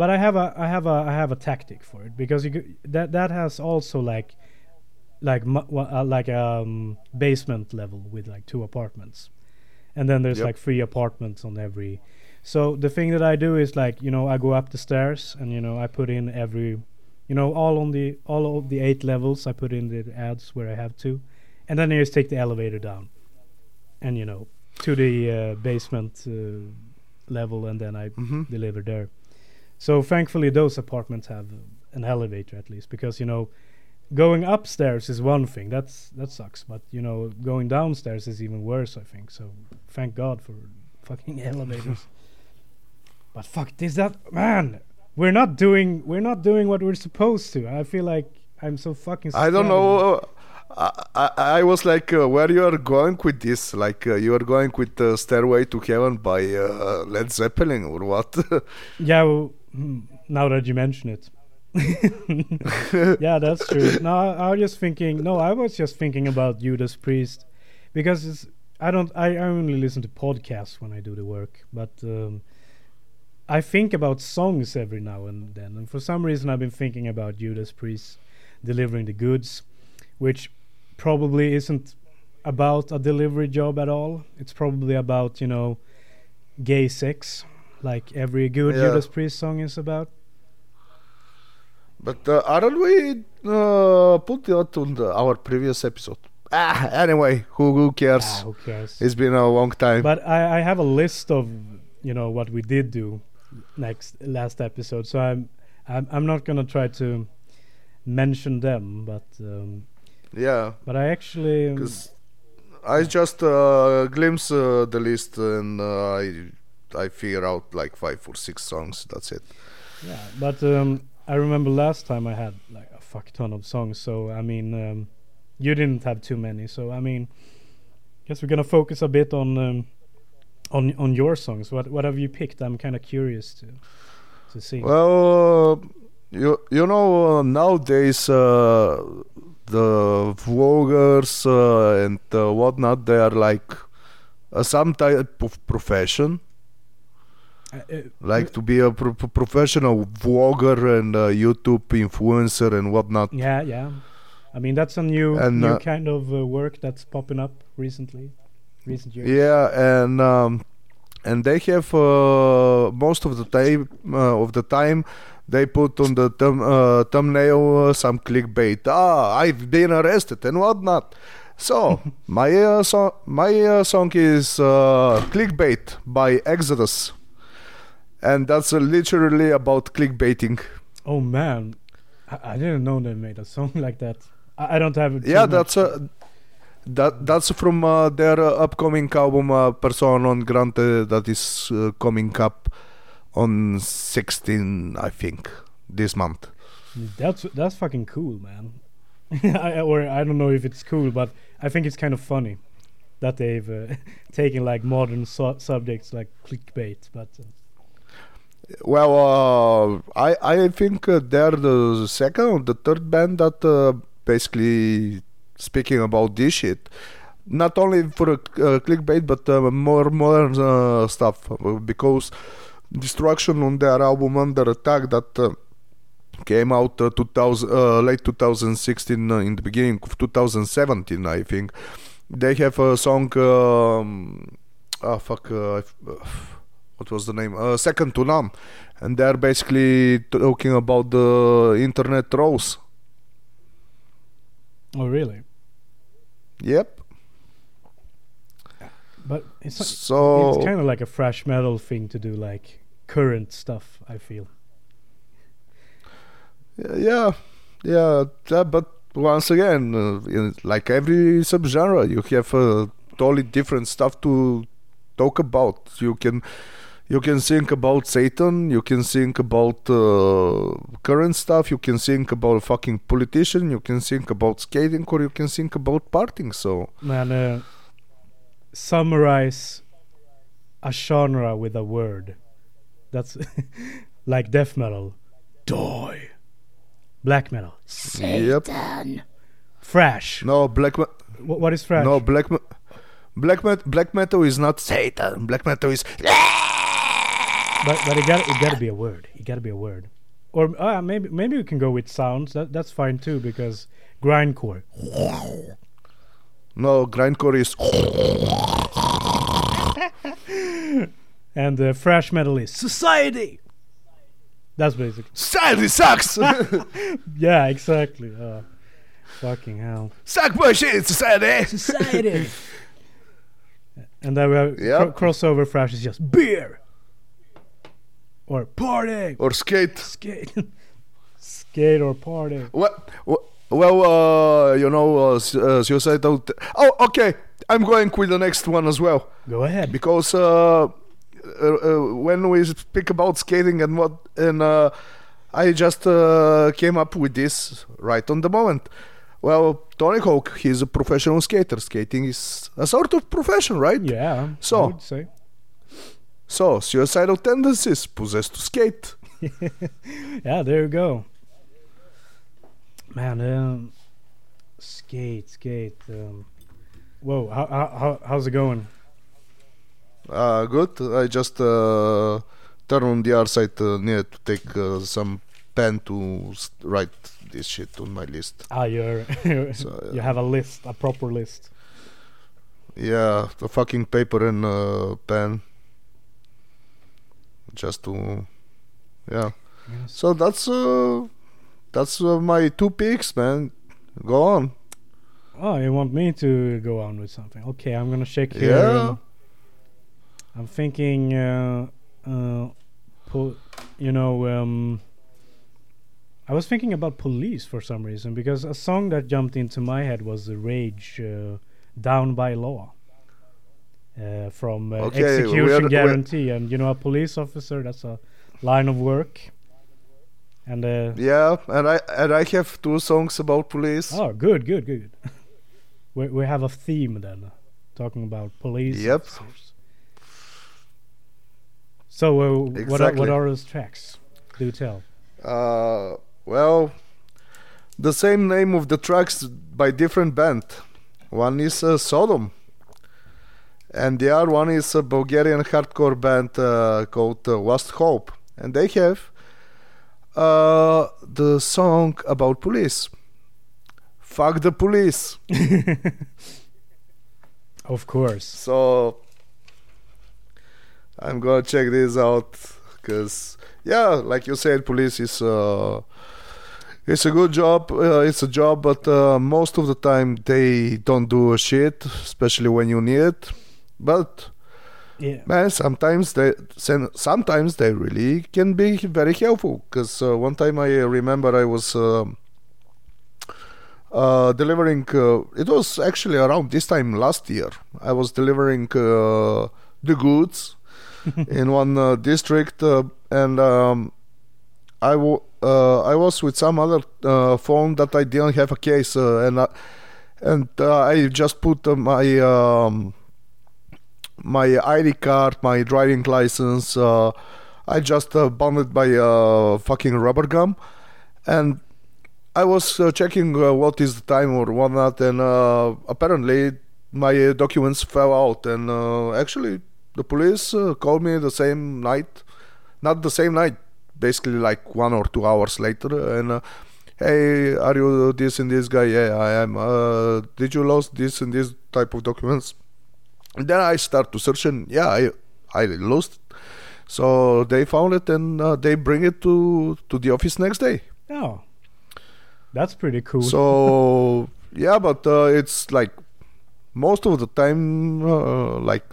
but I have a I have a I have a tactic for it because you go, that that has also like like uh, like a um, basement level with like two apartments, and then there's yep. like three apartments on every. So the thing that I do is like you know I go up the stairs and you know I put in every, you know all on the all of the eight levels I put in the ads where I have to, and then I just take the elevator down. And you know, to the uh, basement uh, level, and then I mm-hmm. deliver there. So thankfully, those apartments have an elevator at least, because you know, going upstairs is one thing that's that sucks, but you know, going downstairs is even worse, I think. So thank God for fucking elevators. But fuck this, that man, we're not doing we're not doing what we're supposed to. I feel like I'm so fucking. Scared. I don't know. I, I, I was like, uh, where you are going with this? Like, uh, you are going with uh, Stairway to Heaven by uh, Led Zeppelin or what? Yeah, well, now that you mention it. Yeah, that's true. No, I, I was just thinking, no, I was just thinking about Judas Priest because it's, I don't, I, I only listen to podcasts when I do the work, but um, I think about songs every now and then. And for some reason, I've been thinking about Judas Priest delivering the goods, which probably isn't about a delivery job at all. It's probably about, you know, gay sex, like every good yeah. Judas Priest song is about. But uh, aren't we uh, put that on the, our previous episode? Ah, anyway, who, who cares? Ah, who cares? It's been a long time. But I, I have a list of, you know, what we did do next last episode. So I'm I'm, I'm not gonna try to mention them, but. Um, Yeah, but I actually um, I just uh, glimpse uh, the list and uh, I I figure out like five or six songs. That's it. Yeah, but um, I remember last time I had like a fuck ton of songs. So I mean, um, you didn't have too many. So I mean, I guess we're gonna focus a bit on um, on on your songs. What what have you picked? I'm kind of curious to to see. Well, uh, you you know uh, nowadays. Uh, The vloggers uh, and uh, whatnot, they are like uh, some type of profession, uh, uh, like to be a pro- professional vlogger and uh, YouTube influencer and whatnot. Yeah, yeah. I mean, that's a new, and, new uh, kind of uh, work that's popping up recently, recent years. Yeah, and um, and they have uh, most of the time uh, of the time. They put on the thum- uh, thumbnail uh, some clickbait. Ah, I've been arrested and whatnot. So my uh, song, my uh, song is uh, "Clickbait" by Exodus, and that's uh, literally about clickbaiting. Oh man, I-, I didn't know they made a song like that. I, I don't have it. Yeah, that's a, that that's from uh, their uh, upcoming album uh, "Persona on Grande" that is uh, coming up on sixteen, I think, this month. That's that's fucking cool, man. I, or I don't know if it's cool, but I think it's kind of funny that they've uh, taken like modern su- subjects like clickbait. But uh. well, uh, I I think uh, they're the second or the third band that uh, basically speaking about this shit. Not only for uh, clickbait, but uh, more modern uh, stuff, because Destruction on their album Under Attack that uh, came out uh, two thousand, uh, late two thousand sixteen, uh, in the beginning of two thousand seventeen, I think. They have a song, uh, um, oh fuck, uh, what was the name? Uh, Second to None, and they're basically talking about the internet trolls. Oh really? Yep. But it's, so, it's kind of like a thrash metal thing to do, like current stuff, I feel. Yeah, yeah, yeah, but once again, uh, in, like every subgenre, you have uh, totally different stuff to talk about. You can, you can think about Satan, you can think about uh, current stuff, you can think about a fucking politician, you can think about skating, or you can think about partying. So man. Uh, Summarize a genre with a word. That's like death metal, die. Black metal, Satan. Yep. Thrash. No black. Ma- w- what is thrash? No black. Ma- black metal. Black metal is not Satan. Black metal is. But but it got it got to be a word. It got to be a word. Or uh, maybe maybe we can go with sounds. That that's fine too, because grindcore. No, grindcore is. And the uh, thrash metal is society. That's basic. Society sucks. Yeah, exactly. Uh, fucking hell. Suck my shit, society. Society. And then we have yep. cro- crossover thrash is just beer, or party, or skate, skate, skate or party. What? What? Well, uh, you know, uh, uh, suicidal. T- oh, okay. I'm going with the next one as well. Go ahead. Because uh, uh, uh, when we speak about skating and what, and uh, I just uh, came up with this right on the moment. Well, Tony Hawk, he's a professional skater. Skating is a sort of profession, right? Yeah. So, I would say. So suicidal tendencies, possessed to skate. Yeah, there you go. Man, um, skate, skate. Um, whoa, how, how how's it going? Uh, good. I just uh, turned on the R site. Uh, needed to take uh, some pen to st- write this shit on my list. Ah, you're, you're so, uh, you have a list, a proper list. Yeah, the fucking paper and uh, pen. Just to, yeah. Yes. So that's. Uh, That's uh, my two picks, man. Go on. Oh, you want me to go on with something? Okay, I'm gonna check here. Yeah. I'm thinking, uh, uh, po- you know, um, I was thinking about police for some reason, because a song that jumped into my head was the Rage, uh, "Down by Law," uh, from uh, okay, Execution we're, Guarantee, we're and you know, a police officer. That's a line of work. And uh, yeah, and I and I have two songs about police. Oh, good, good, good. we we have a theme then, talking about police. Yep. Officers. So uh, exactly. what are, what are those tracks? Do tell. Uh, well, the same name of the tracks by different band. One is uh, Sodom, And the other one is a Bulgarian hardcore band uh, called uh, Last Hope. And they have uh, the song about police. Fuck the police. Of course. So I'm gonna check this out because, yeah, like you said, police is uh, it's a good job. Uh, it's a job, but uh, most of the time they don't do shit, especially when you need it. But yeah, man, sometimes they sometimes they really can be very helpful. Because uh, one time I remember I was uh, uh, delivering. Uh, it was actually around this time last year. I was delivering uh, the goods in one uh, district, uh, and um, I w- uh, I was with some other uh, phone that I didn't have a case, uh, and I, and uh, I just put uh, my. Um, my I D card, my driving license, uh, I just uh, bonded by uh, fucking rubber gum, and I was uh, checking uh, what is the time or whatnot, and uh, apparently my documents fell out, and uh, actually the police uh, called me the same night, not the same night, basically like one or two hours later, and uh, hey, are you this and this guy? Yeah, I am. Uh, did you lose this and this type of documents? And then I start to search, and yeah, I I lost it. So they found it, and uh, they bring it to, to the office next day. Oh, that's pretty cool. So, yeah, but uh, it's like most of the time, uh, like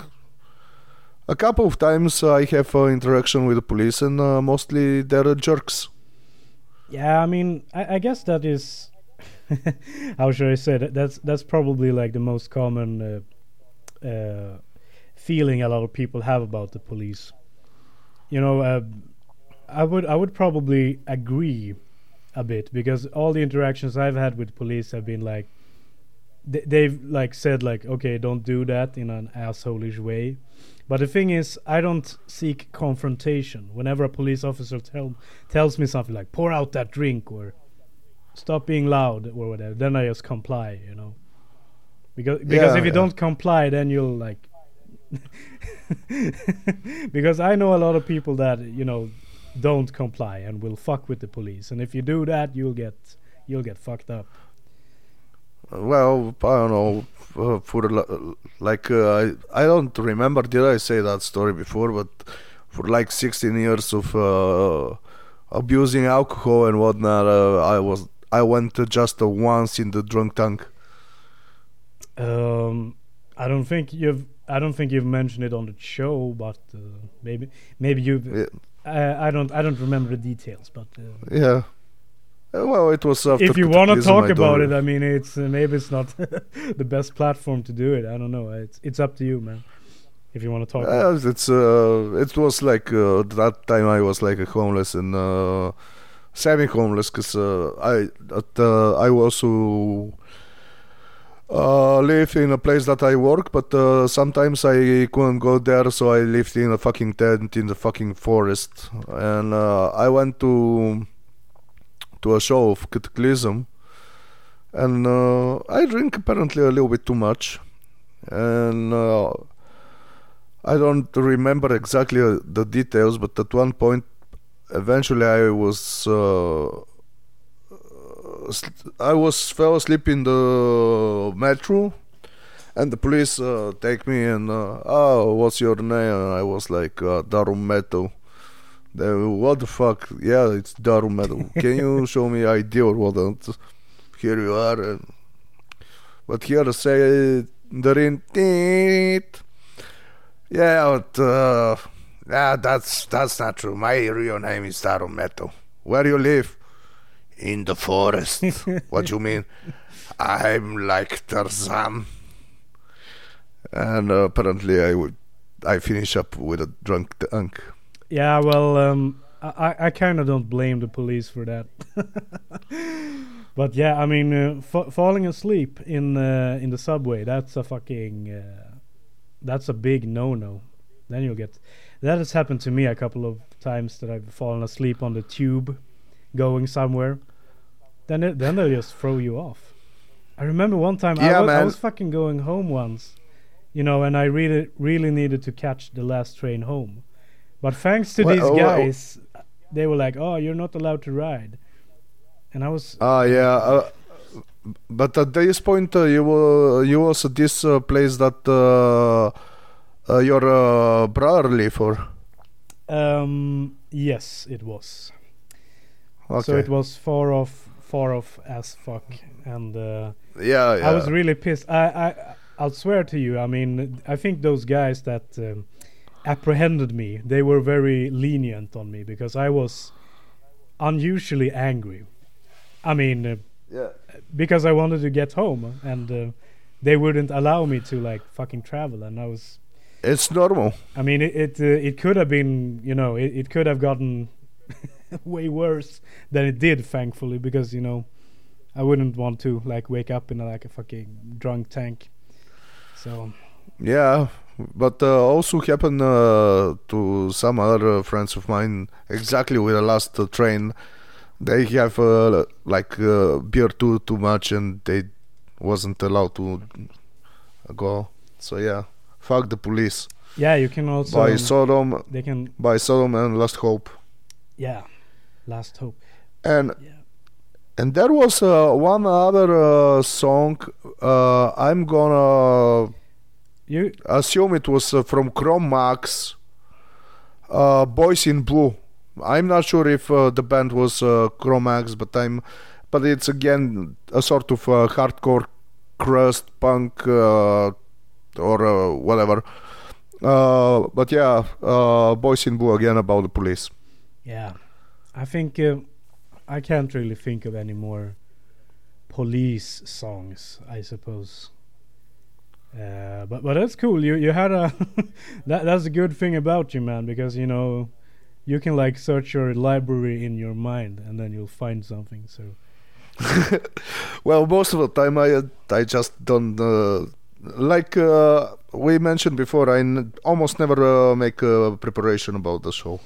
a couple of times I have uh, interaction with the police, and uh, mostly they're jerks. Yeah, I mean, I, I guess that is, how should I say that? That's, that's probably like the most common uh, Uh, feeling a lot of people have about the police. You know, uh, I would I would probably agree a bit, because all the interactions I've had with police have been like they, they've like said like, okay, don't do that in an asshole-ish way. But the thing is, I don't seek confrontation. Whenever a police officer tell, tells me something like pour out that drink or stop being loud or whatever, then I just comply, you know. Because because yeah, if you yeah. don't comply, then you'll like. Because I know a lot of people that, you know, don't comply and will fuck with the police, and if you do that, you'll get you'll get fucked up. Well, I don't know. Uh, for like, uh, I I don't remember. Did I say that story before? But for like sixteen years of uh, abusing alcohol and whatnot, uh, I was I went just uh, once in the drunk tank. Um, I don't think you've. I don't think you've mentioned it on the show, but uh, maybe, maybe you. Yeah. I, I don't. I don't remember the details, but. Uh, yeah. Uh, well, it was. After if you want to talk about it, I mean, it's uh, maybe it's not the best platform to do it. I don't know. It's it's up to you, man. If you want to talk. Uh, about it's. Uh, it was like uh, that time I was like a homeless and uh, semi-homeless because uh, I at, uh, I also. Uh, live in a place that I work, but uh, sometimes I couldn't go there, so I lived in a fucking tent in the fucking forest. And uh, I went to to a show of Cataclysm, and uh, I drink apparently a little bit too much, and uh, I don't remember exactly the details, but at one point, eventually I was. Uh, I was fell asleep in the metro, and the police uh, take me and uh, oh, what's your name? And I was like uh, Darum Meadow. They what the fuck? Yeah, it's Darum Meadow. Can you show me I D or what? And here you are. And, but here say the it. Yeah, but uh, yeah, that's that's not true. My real name is Darum Meadow. Where you live? In the forest. What you mean? I'm like Tarzan. And uh, apparently I would I finish up with a drunk tank. Yeah, well, um, I, I kind of don't blame the police for that. But yeah, I mean, uh, fa- falling asleep in uh, in the subway, that's a fucking uh, that's a big no-no. Then you'll get that has happened to me a couple of times that I've fallen asleep on the tube going somewhere. Then it, then they'll just throw you off. I remember one time yeah, I, was, I was fucking going home once, you know, and I really, really needed to catch the last train home. But thanks to what, these oh, guys, oh. they were like, "Oh, you're not allowed to ride," and I was. Ah, uh, yeah. Uh, but at this point, uh, you were you was at this uh, place that uh, uh, your uh, brother lived for. Um. Yes, it was. Okay. So it was far off, far off as fuck, and uh, yeah, yeah, I was really pissed. I, I, I'll swear to you. I mean, I think those guys that um, apprehended me, they were very lenient on me because I was unusually angry. I mean, uh, yeah, because I wanted to get home, and uh, they wouldn't allow me to like fucking travel, and I was. It's normal. I mean, it it, uh, it could have been, you know, it, it could have gotten. way worse than it did, thankfully, because, you know, I wouldn't want to like wake up in a, like a fucking drunk tank. So yeah, but uh, also happened uh, to some other friends of mine exactly with the last uh, train. They have uh, like uh, beer too too much and they wasn't allowed to go. So yeah, fuck the police. Yeah, you can also by Sodom. They can by Sodom and Last Hope. Yeah. Last Hope. And yeah. and there was uh, one other uh, song. Uh, I'm gonna you? assume it was uh, from Chromax. Uh, Boys in Blue. I'm not sure if uh, the band was uh, Chromax, but I'm. But it's again a sort of uh, hardcore crust punk uh, or uh, whatever. Uh, but yeah, uh, Boys in Blue again about the police. Yeah, I think uh, I can't really think of any more police songs, I suppose. Uh, but but that's cool. You you had a that that's a good thing about you, man, because you know you can like search your library in your mind and then you'll find something. So well, most of the time I I just don't uh, like uh, we mentioned before. I n- almost never uh, make a preparation about the show.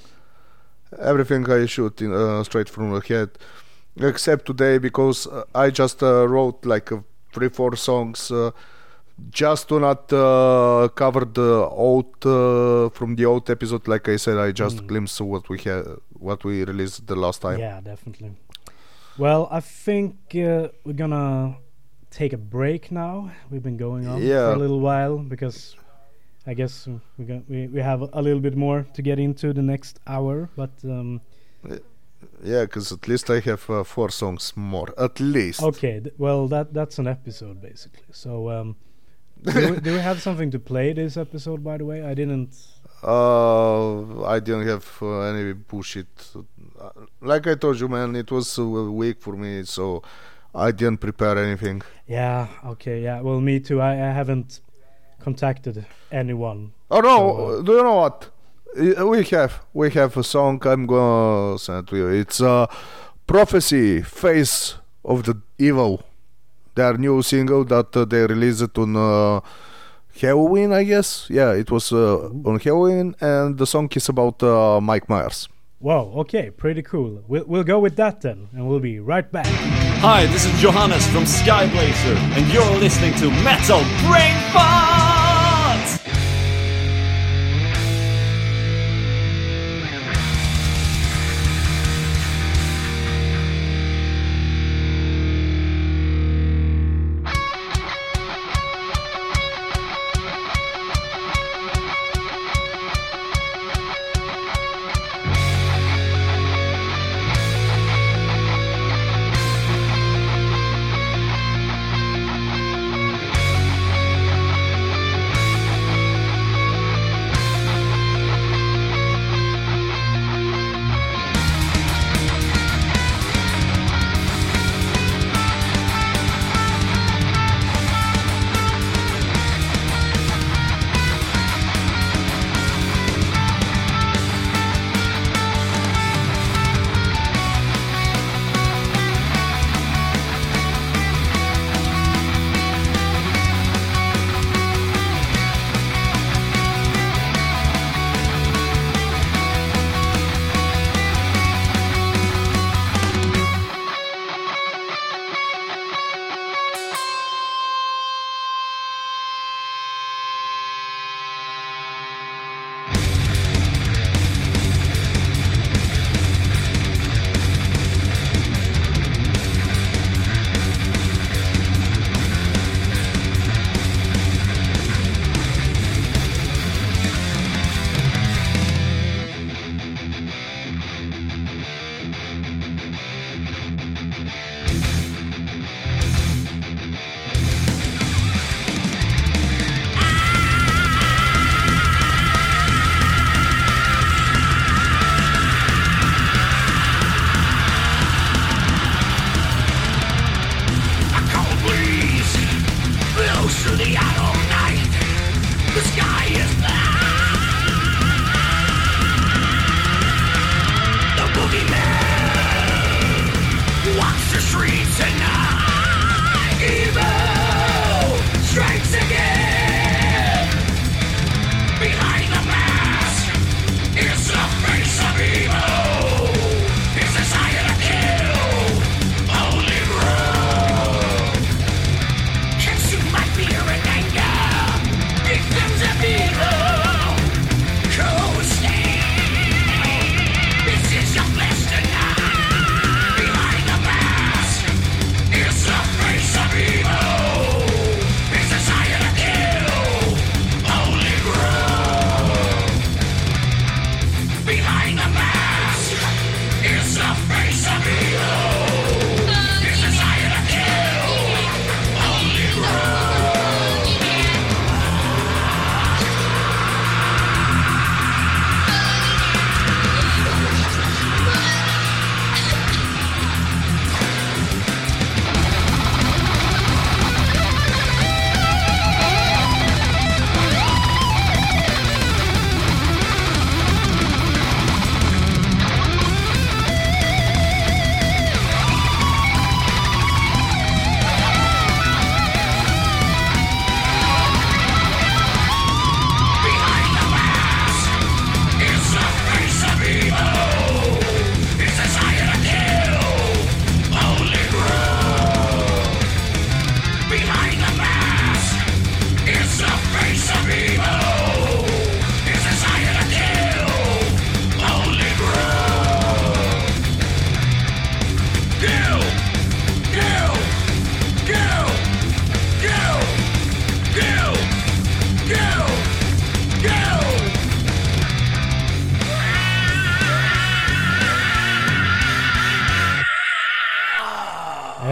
Everything I shoot in, uh, straight from the head, except today because uh, I just uh, wrote like uh, three, four songs uh, just to not uh, cover the old uh, from the old episode. Like I said, I just mm. glimpsed what we had, what we released the last time. Yeah, definitely. Well, I think uh, we're gonna take a break now. We've been going on yeah. for a little while because. I guess we got, we we have a little bit more to get into the next hour, but um, yeah, because at least I have uh, four songs more, at least. Okay, th- well that that's an episode basically. So um, do, we, do we have something to play this episode? By the way, I didn't. Uh, I didn't have uh, any bullshit. Like I told you, man, it was a week for me, so I didn't prepare anything. Yeah. Okay. Yeah. Well, me too. I, I haven't. Contacted anyone. Oh no! So, uh, do you know what? We have we have a song. I'm gonna send to you. It's uh, "Prophecy: Face of the Evil." Their new single that uh, they released on uh, Halloween, I guess. Yeah, it was uh, on Halloween, and the song is about uh, Mike Myers. Wow. Okay. Pretty cool. We'll we'll go with that then, and we'll be right back. Hi, this is Johannes from Skyblazer, and you're listening to Metal Brain Fart.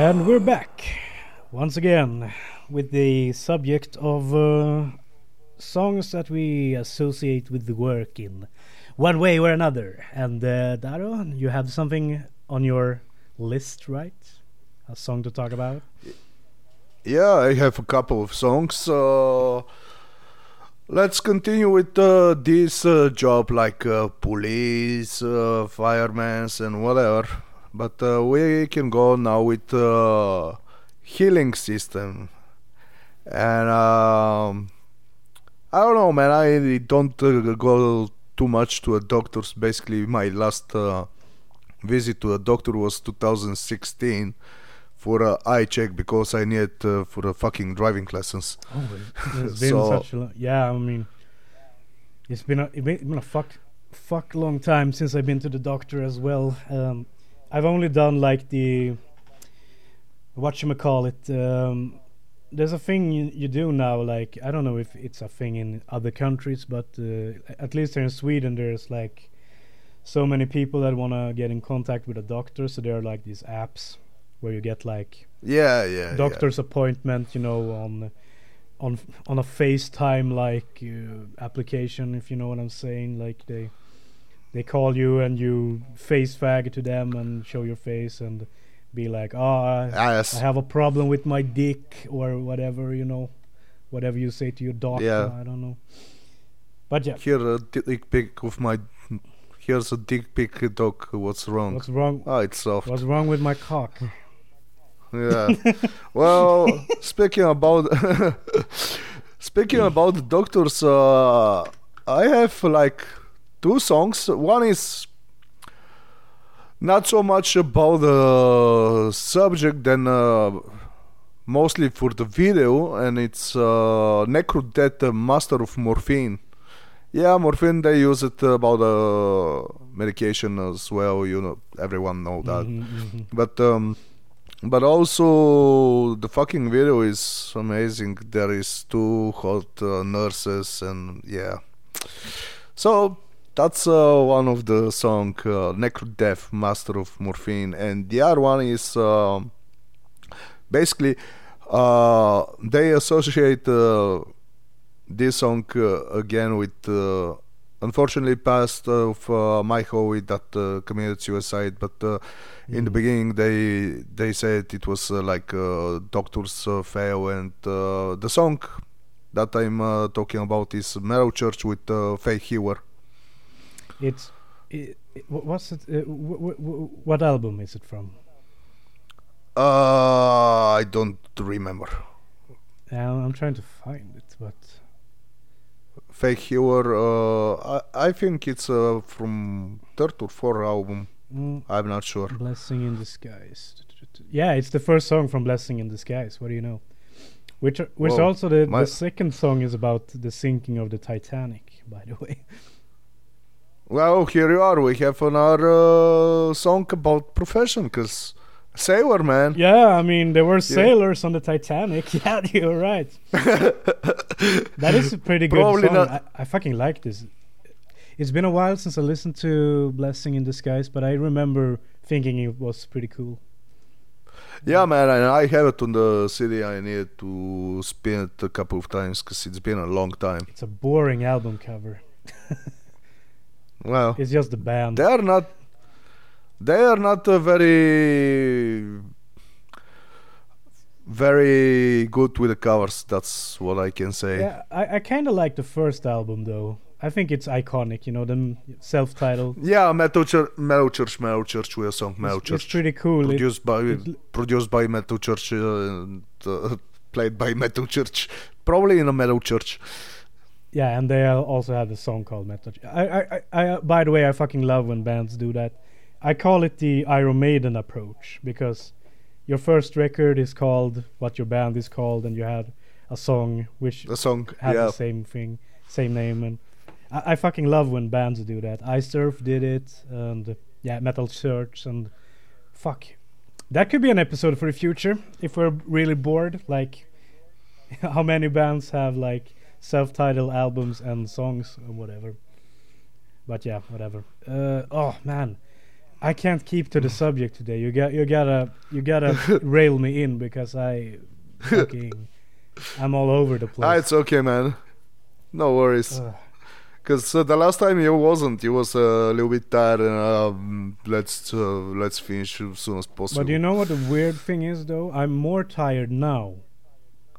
And we're back once again with the subject of uh, songs that we associate with the work in one way or another. And uh, Daro, you have something on your list, right? A song to talk about? Yeah, I have a couple of songs. Uh, let's continue with uh, this uh, job, like uh, police, uh, firemen, and whatever. But uh, we can go now with uh, healing system, and um, I don't know, man. I don't uh, go too much to a doctor's. Basically, my last uh, visit to a doctor was two thousand sixteen for an eye check because I needed uh, for a fucking driving lessons. Oh, it's been so, such a long, yeah. I mean, it's been a, it's been a fuck fuck long time since I've been to the doctor as well. Um, I've only done like the whatchamacallit. Um, there's a thing you, you do now, like, I don't know if it's a thing in other countries, but uh, at least here in Sweden, there's like so many people that want to get in contact with a doctor. So there are like these apps where you get like yeah, yeah, doctor's yeah. appointment, you know, on on on a FaceTime like uh, application, if you know what I'm saying, like they. They call you and you face fag to them and show your face and be like, ah, oh, yes. I have a problem with my dick or whatever, you know, whatever you say to your doctor, yeah. I don't know. But yeah. Here's a dick pic of my, here's a dick pic, doc, what's wrong? What's wrong? Oh, it's soft. What's wrong with my cock? Yeah. Well, speaking about, speaking about the doctors, uh, I have like, two songs. One is not so much about the subject than uh, mostly for the video, and it's uh, Necrodeath, uh, Master of Morphine. Yeah, morphine, they use it about uh, medication as well, you know, everyone know that. Mm-hmm, mm-hmm. But um, but also the fucking video is amazing. There is two hot uh, nurses and yeah. So that's uh, one of the song, uh, Necrodeath, Master of Morphine. And the other one is uh, basically uh, they associate uh, this song uh, again with uh, unfortunately passed of uh, my Howie that uh, committed suicide. But uh, mm-hmm. in the beginning they they said it was uh, like uh, doctor's uh, fail. And uh, the song that I'm uh, talking about is Metal Church with uh, Faith Healer. It's it, it, what's it? Uh, w- w- w- what album is it from? Uh, I don't remember. Uh, I'm trying to find it, but Fake Healer. Uh, I I think it's uh, from third or fourth album. Mm. I'm not sure. Blessing in Disguise. Yeah, it's the first song from Blessing in Disguise. What do you know? Which are, which well, also the, the second song is about the sinking of the Titanic. By the way. Well, here you are. We have another uh, song about profession, because sailor, man. Yeah, I mean, there were sailors yeah. on the Titanic. Yeah, you're right. That is a pretty good Probably song. I, I fucking like this. It's been a while since I listened to Blessing in Disguise, but I remember thinking it was pretty cool. Yeah, yeah. man, and I have it on the C D. I need to spin it a couple of times, because it's been a long time. It's a boring album cover. Well, it's just the band. They are not. They are not uh, very, very good with the covers. That's what I can say. Yeah, I, I kind of like the first album though. I think it's iconic. You know, the self-titled. Yeah, Metal Church, Metal Church, Metal Church with a song, Metal it's, Church. It's pretty cool. Produced it, by it, produced by Metal Church uh, and uh, played by Metal Church, probably in a Metal Church. Yeah, and they also have a song called Metal. I, I, I, I, by the way, I fucking love when bands do that. I call it the Iron Maiden approach, because your first record is called what your band is called, and you have a song which a song, has yeah. the same thing, same name. And I, I fucking love when bands do that. Isurf did it, and yeah, Metal Church, and fuck, that could be an episode for the future if we're really bored. Like, how many bands have like self-titled albums and songs and whatever, but yeah, whatever. Uh, oh man, I can't keep to the subject today. You got you gotta you gotta rail me in because I fucking I'm all over the place. Ah, it's okay, man. No worries. Because uh, the last time you wasn't, you was uh, a little bit tired, and um, let's uh, let's finish as soon as possible. But you know what the weird thing is, though? I'm more tired now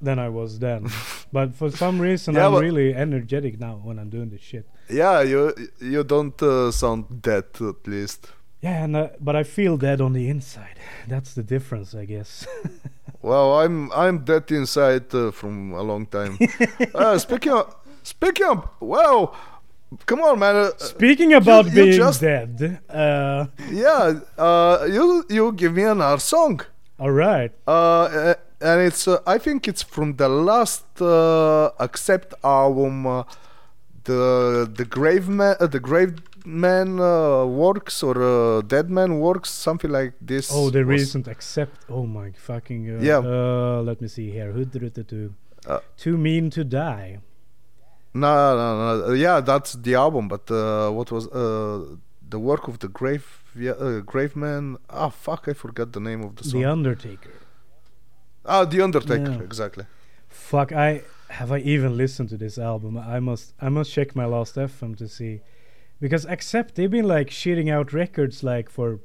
than I was then. But for some reason, yeah, I'm really energetic now when I'm doing this shit. Yeah, you you don't uh, sound dead, at least. Yeah, and, uh, but I feel dead on the inside. That's the difference, I guess. Well, I'm I'm dead inside uh, from a long time. uh, speaking of... Speaking of... Wow! Come on, man. Uh, Speaking about you, you being just, dead... Uh, yeah, uh, you you give me another song. All right. Uh, and it's... Uh, I think it's from the last uh, Accept album. Uh, the the Grave Man... Uh, the Grave Man uh, Works or uh, Dead Man Works. Something like this. Oh, the recent Accept. Oh, my fucking... Uh, yeah. Uh, let me see here. Uh, Too Mean to Die. No, no, no. Yeah, that's the album. But uh, what was uh, the work of the grave, uh, grave man? Ah, oh, fuck! I forgot the name of the song. The Undertaker. Ah, The Undertaker, yeah. Exactly. Fuck! I have I even listened to this album? I must, I must check my last F M to see, because Accept, they've been like shitting out records like for,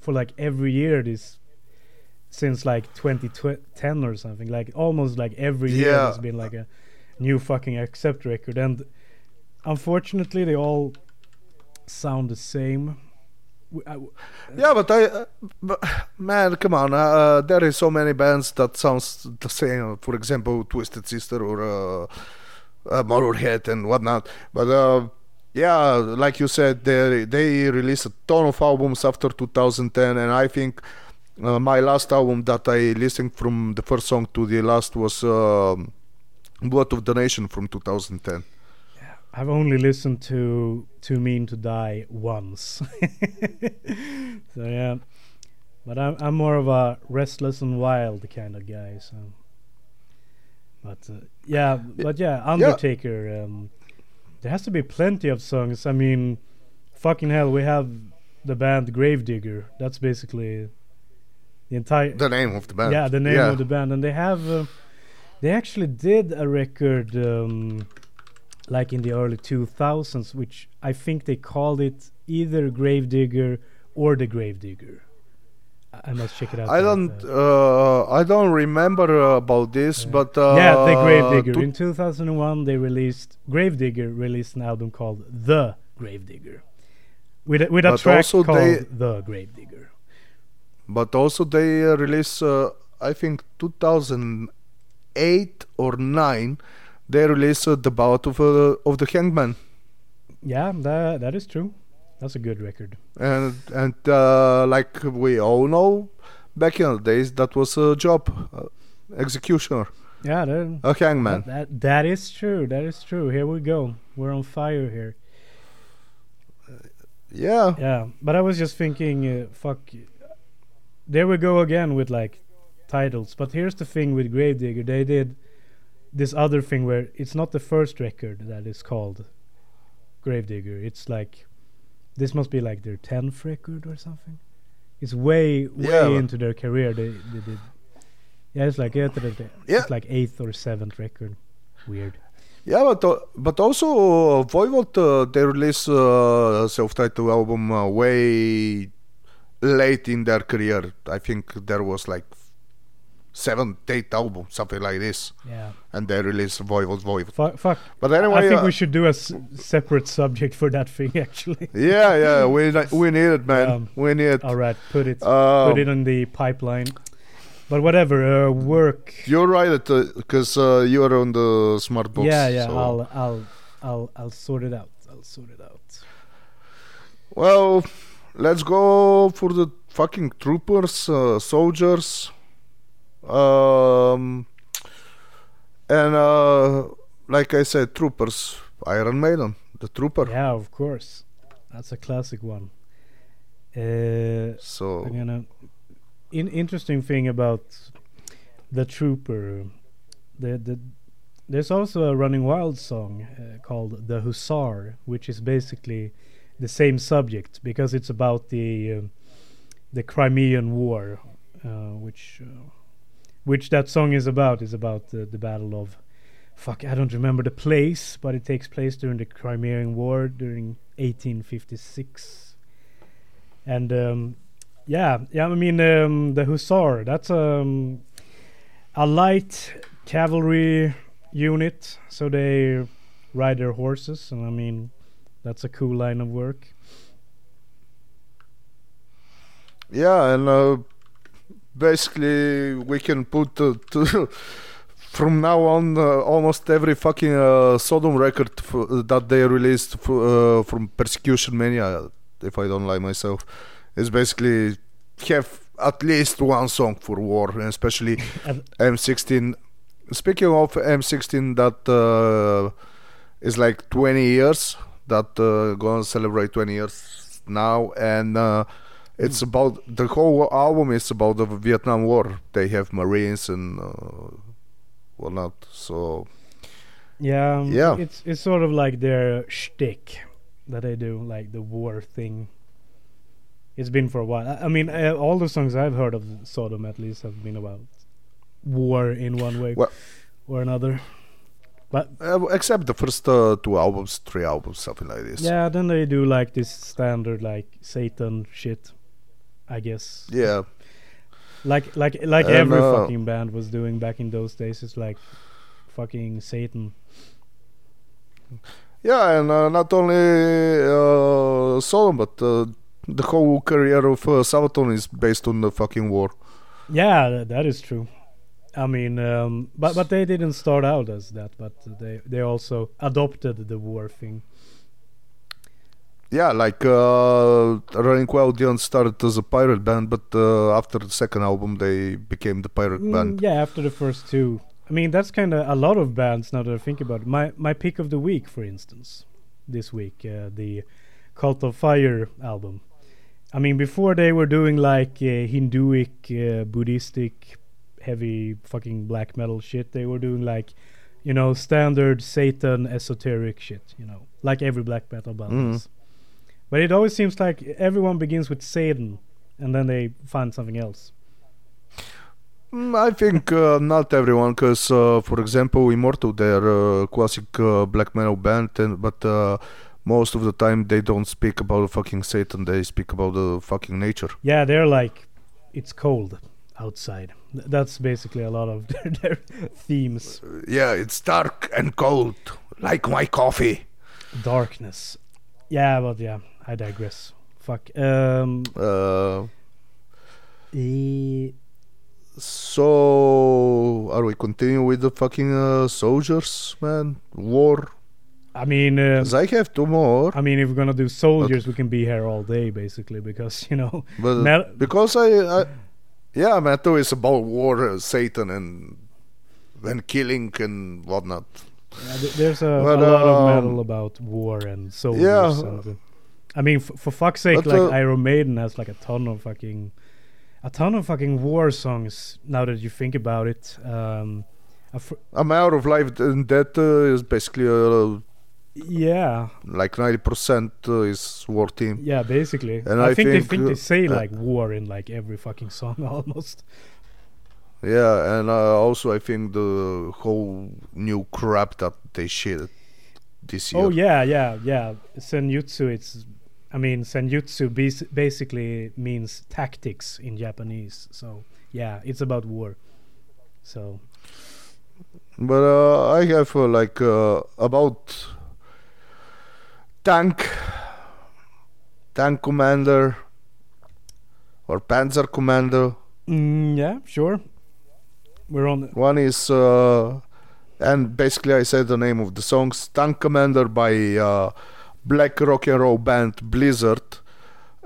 for like every year this, since like twenty ten or something. Like almost like every year yeah. There's been like a new fucking Accept record, and unfortunately they all sound the same. Yeah, but I uh, but, man, come on, uh, there is so many bands that sounds the same. For example, Twisted Sister or uh, uh, Motorhead and whatnot. But uh, yeah, like you said, they they released a ton of albums after two thousand ten, and I think uh, my last album that I listened from the first song to the last was uh, Blood of the Nation from two thousand ten. Yeah, I've only listened to Too Mean to Die once. So yeah, but I'm I'm more of a restless and wild kind of guy. So, but uh, yeah, but yeah, Undertaker. Yeah. Um, there has to be plenty of songs. I mean, fucking hell, we have the band Gravedigger. That's basically the entire the name of the band. Yeah, the name yeah. of the band, and they have. Uh, They actually did a record um, like in the early two thousands, which I think they called it either Gravedigger or The Gravedigger. I must check it out. I don't uh, I don't remember uh, about this, uh, but... Uh, yeah, The Gravedigger. In two thousand one, they released... Gravedigger released an album called The Gravedigger. With a, with a track called The Gravedigger. But also they uh, released, uh, I think, two thousand eight or nine, they released uh, the Bout of uh, of the Hangman. Yeah, that that is true. That's a good record. And and uh, like we all know, back in the days, that was a job, uh, executioner. Yeah, that, a hangman. That, that that is true. That is true. Here we go. We're on fire here. Uh, yeah. Yeah, but I was just thinking, uh, fuck. There we go again with like. Titles. But here's the thing with Gravedigger, they did this other thing where it's not the first record that is called Gravedigger. It's like this must be like their tenth record or something. It's way way yeah, into their career. They, they did. Yeah, it's like yeah, it's like eighth or seventh record. Weird. Yeah, but uh, but also uh, Voivod uh, they released uh, a self-titled album uh, way late in their career. I think there was like. Seven, eight album, something like this. Yeah. And they released Voivod Voivod. Fuck, fuck. But anyway, I think uh, we should do a s- separate subject for that thing, actually. Yeah, yeah, we we need it, man. Um, we need it. All right, put it um, put it on the pipeline. But whatever, uh, work. You're right, because uh, uh, you're on the smart box. Yeah, yeah. So. I'll, I'll, I'll, I'll sort it out. I'll sort it out. Well, let's go for the fucking troopers, uh, soldiers. Um and uh like I said, troopers, Iron Maiden, The Trooper. Yeah, of course, that's a classic one. Uh, so I'm gonna in interesting thing about The Trooper. The the there's also a Running Wild song uh, called The Hussar, which is basically the same subject, because it's about the uh, the Crimean War, uh, which uh, which that song is about. Is about the, the Battle of fuck. I don't remember the place, but it takes place during the Crimean War during eighteen fifty-six. And um, yeah, yeah. I mean, um, the Hussar. That's um, a light cavalry unit, so they ride their horses, and I mean, that's a cool line of work. Yeah, and uh, basically we can put uh, to from now on uh, almost every fucking uh, Sodom record f- that they released f- uh, from Persecution Mania, if I don't lie myself, is basically have at least one song for war, and especially M sixteen. Speaking of M sixteen, that uh, is like twenty years, that uh, gonna celebrate twenty years now, and uh, it's mm. about, the whole album is about the Vietnam War. They have Marines and uh, whatnot, so... Yeah, um, yeah. It's, it's sort of like their shtick that they do, like the war thing. It's been for a while. I, I mean, uh, all the songs I've heard of Sodom, at least, have been about war in one way well, or another, but uh, except the first uh, two albums, three albums, something like this. Yeah, then they do like this standard like Satan shit, I guess. Yeah, like like like and every uh, fucking band was doing back in those days. It's like fucking Satan. Yeah, and uh, not only uh, Sodom, but uh, the whole career of uh, Sabaton is based on the fucking war. Yeah, th- that is true. I mean, um, but but they didn't start out as that, but they they also adopted the war thing. Yeah, like uh, Running Wild didn't start as a pirate band, but uh, after the second album they became the pirate mm, band. Yeah, after the first two. I mean, that's kind of a lot of bands now that I think about it. My my pick of the week, for instance, this week, uh, the Cult of Fire album. I mean, before they were doing like uh, Hinduic, uh, Buddhistic, heavy fucking black metal shit. They were doing like, you know, standard Satan esoteric shit, you know, like every black metal band mm. is. But it always seems like everyone begins with Satan and then they find something else. Mm, I think uh, not everyone, because uh, for example Immortal, they're a uh, classic uh, black metal band, and, but uh, most of the time they don't speak about fucking Satan, they speak about the fucking nature. Yeah, they're like, it's cold outside. That's basically a lot of their, their themes. Yeah, it's dark and cold, like my coffee. Darkness. Yeah, but yeah, I digress. Fuck. Um, uh, e- so, are we continuing with the fucking uh, soldiers, man? War? I mean... Uh, I have two more. I mean, if we're gonna do soldiers, but we can be here all day, basically, because, you know... But mel- because I... I Yeah, Metal is about war, uh, Satan, and and killing and whatnot. Yeah, th- there's a, but, a lot um, of metal about war and soldiers. Yeah. And, I mean, f- for fuck's sake, but, like uh, Iron Maiden has like a ton of fucking, a ton of fucking war songs. Now that you think about it, um, fr- I'm out of life, and that uh, is basically a. Uh, yeah. Like ninety percent uh, is war theme. Yeah, basically. And I, I think, think they think uh, they say uh, like war in like every fucking song almost. Yeah, and uh, also I think the whole new crap that they shit this year. Oh yeah, yeah, yeah. Senjutsu, it's I mean Senjutsu bas- basically means tactics in Japanese. So, yeah, it's about war. So But uh, I have uh, like uh, about Tank, Tank Commander, or Panzer Commander. Mm, yeah, sure. We're on. One is, uh, and basically I said the name of the songs, Tank Commander by uh, black rock and roll band Blizzard.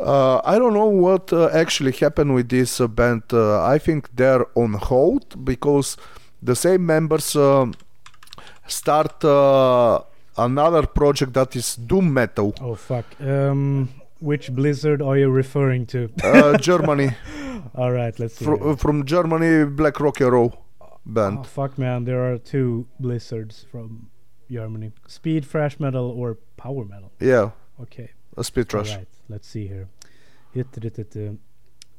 Uh, I don't know what uh, actually happened with this uh, band. Uh, I think they're on hold because the same members uh, start... Uh, Another project that is doom metal. Oh fuck! Um, which Blizzard are you referring to? uh, Germany. All right, let's see. Fr- from Germany, black rock and roll band. Oh fuck, man! There are two Blizzards from Germany: speed thrash metal or power metal. Yeah. Okay. a split rush. All right, let's see here.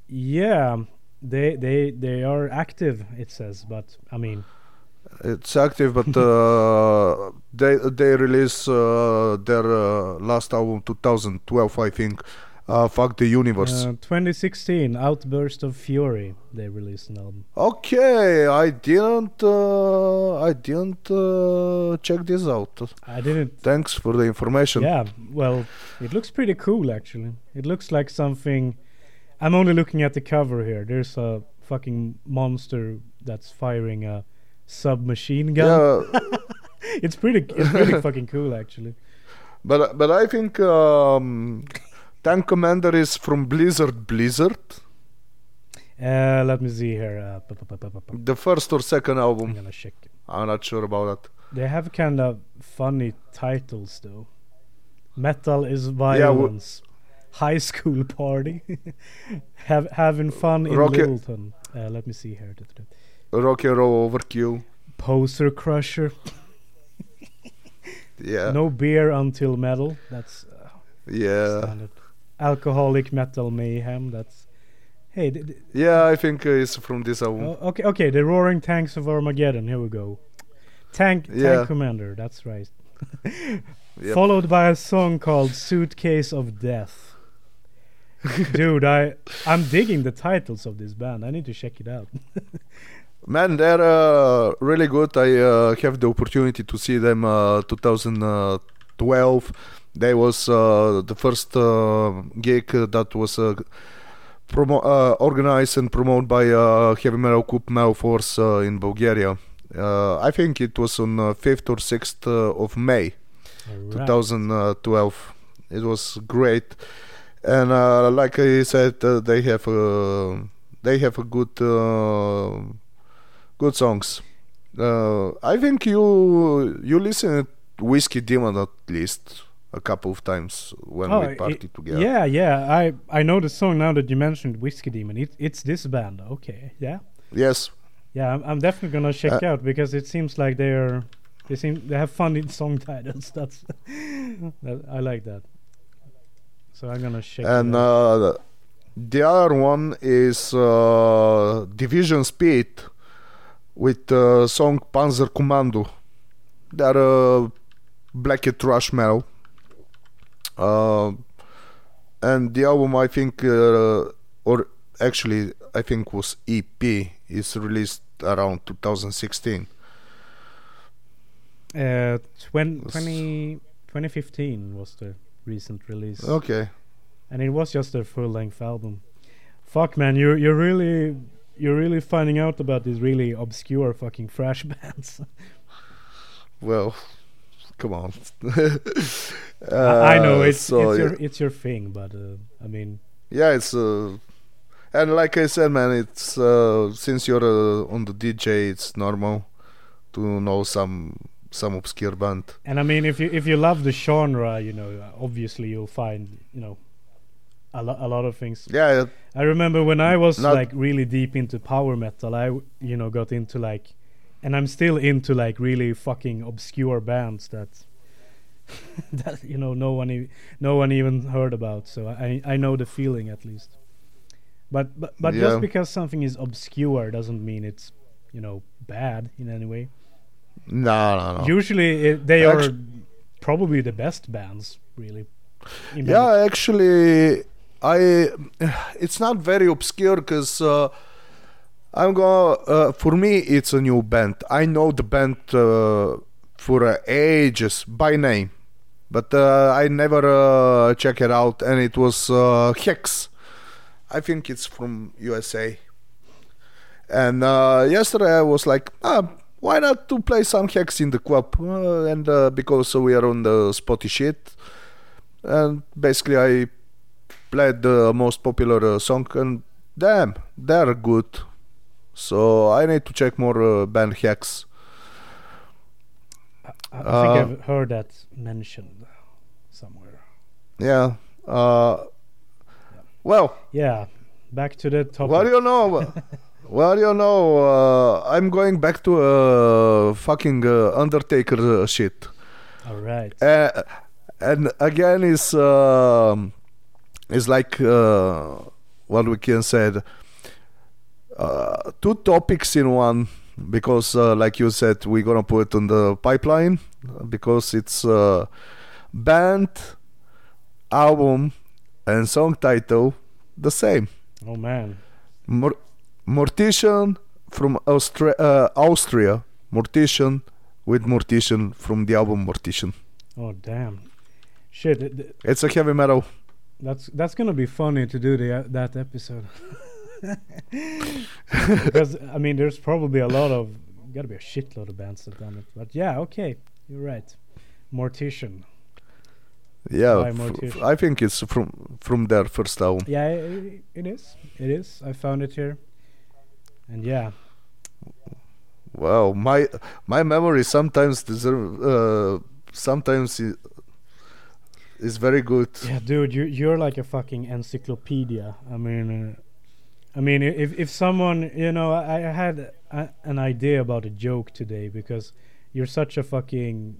Yeah, they they they are active. It says, but I mean, it's active. But uh, they they released uh, their uh, last album twenty twelve, I think. Uh, fuck the universe. Uh, twenty sixteen, Outburst of Fury. They released an album. Okay, I didn't. Uh, I didn't uh, check this out. I didn't. Thanks for the information. Yeah, well, it looks pretty cool actually. It looks like something. I'm only looking at the cover here. There's a fucking monster that's firing a submachine gun. Yeah. it's pretty. It's pretty fucking cool actually. But but I think. Um, Tank Commander is from Blizzard. Blizzard. Uh, let me see here. Uh, p- p- p- p- the first or second album. I'm gonna check. I'm not sure about that. They have kind of funny titles though. Metal is violence. Yeah, w- High school party. have having fun in Rocky, Littleton. Uh, let me see here. Rock and roll overkill. Poser crusher. yeah. No beer until metal. That's uh, yeah. Standard. Alcoholic Metal Mayhem. That's hey. Th- th- yeah, I think uh, it's from this album. Oh, okay, okay. The Roaring Tanks of Armageddon. Here we go. Tank, yeah. Tank Commander. That's right. yep. Followed by a song called "Suitcase of Death." Dude, I I'm digging the titles of this band. I need to check it out. Man, they're uh, really good. I uh, have the opportunity to see them uh, twenty twelve. They was uh, the first uh, gig that was uh, promo- uh, organized and promoted by uh, Heavy Metal Cup Metal Force uh, in Bulgaria. Uh, I think it was on uh, fifth or sixth uh, of May, right. twenty twelve. It was great, and uh, like I said, uh, they have uh, they have a good uh, good songs. Uh, I think you you listen to Whiskey Demon at least. A couple of times when oh, we partied it, together. Yeah, yeah. I, I know the song now that you mentioned, Whiskey Demon. It, it's this band, okay? Yeah. Yes. Yeah, I'm, I'm definitely gonna check uh, out because it seems like they're they seem they have funny song titles. That's that, I like that. So I'm gonna check. And it out. Uh, the other one is uh, Division Speed with uh, song Panzer Commando. They're uh, black and thrash metal. Uh, and the album I think uh, or actually I think was E P is released around twenty sixteen uh, twenty, twenty, twenty fifteen was the recent release. Okay. And it was just a full length album. Fuck man, you're, you're really you're really finding out about these really obscure fucking thrash bands. Well, come on. uh, I know it's so it's, your, yeah. it's your thing, but uh, I mean, yeah, it's uh, and like I said, man, it's uh, since you're uh, on the D J, it's normal to know some some obscure band. And I mean, if you if you love the genre, you know, obviously you'll find you know a, lo- a lot of things. Yeah, I remember when I was like really deep into power metal, I you know got into like. And I'm still into like really fucking obscure bands that, that you know no one e- no one even heard about. So I I know the feeling at least. But but, but yeah. Just because something is obscure doesn't mean it's you know bad in any way. No no no. Usually it, they Actu- are probably the best bands really. Yeah, actually, I it's not very obscure because. Uh, I'm going uh, for me it's a new band. I know the band uh, for uh, ages by name, but uh, I never uh, check it out, and it was uh, Hex. I think it's from U S A. And uh, yesterday I was like, ah, why not to play some Hex in the club? Uh, and uh, because we are on the spotty shit, and basically I played the most popular uh, song, and damn, they're good. So I need to check more uh, band Hex. I, I uh, think I've heard that mentioned somewhere. Yeah. Uh, yeah. Well. Yeah. Back to the topic. Well, you know. well, you know. Uh, I'm going back to uh, fucking uh, Undertaker uh, shit. All right. Uh, And again, it's um, it's like uh, what we can say, uh, two topics in one, because uh, like you said, we're gonna put on the pipeline because it's uh, band, album, and song title the same. Oh man, Mor- Mortician from Austra- uh, Austria, Mortician with Mortician from the album Mortician. Oh damn. Shit, th- th- it's a heavy metal. That's that's gonna be funny to do the, uh, that episode. Because I mean, there's probably a lot of gotta be a shitload of bands that done it. But yeah, okay, you're right. Mortician. Yeah, f- Mortician. I think it's from from their first album. Yeah, it, it is. It is. I found it here, and yeah. Wow, my my memory sometimes deserve, uh, sometimes. It, It's very good. Yeah, dude, you, you're like a fucking encyclopedia. I mean, uh, I mean, if if someone, you know, I, I had a, an idea about a joke today because you're such a fucking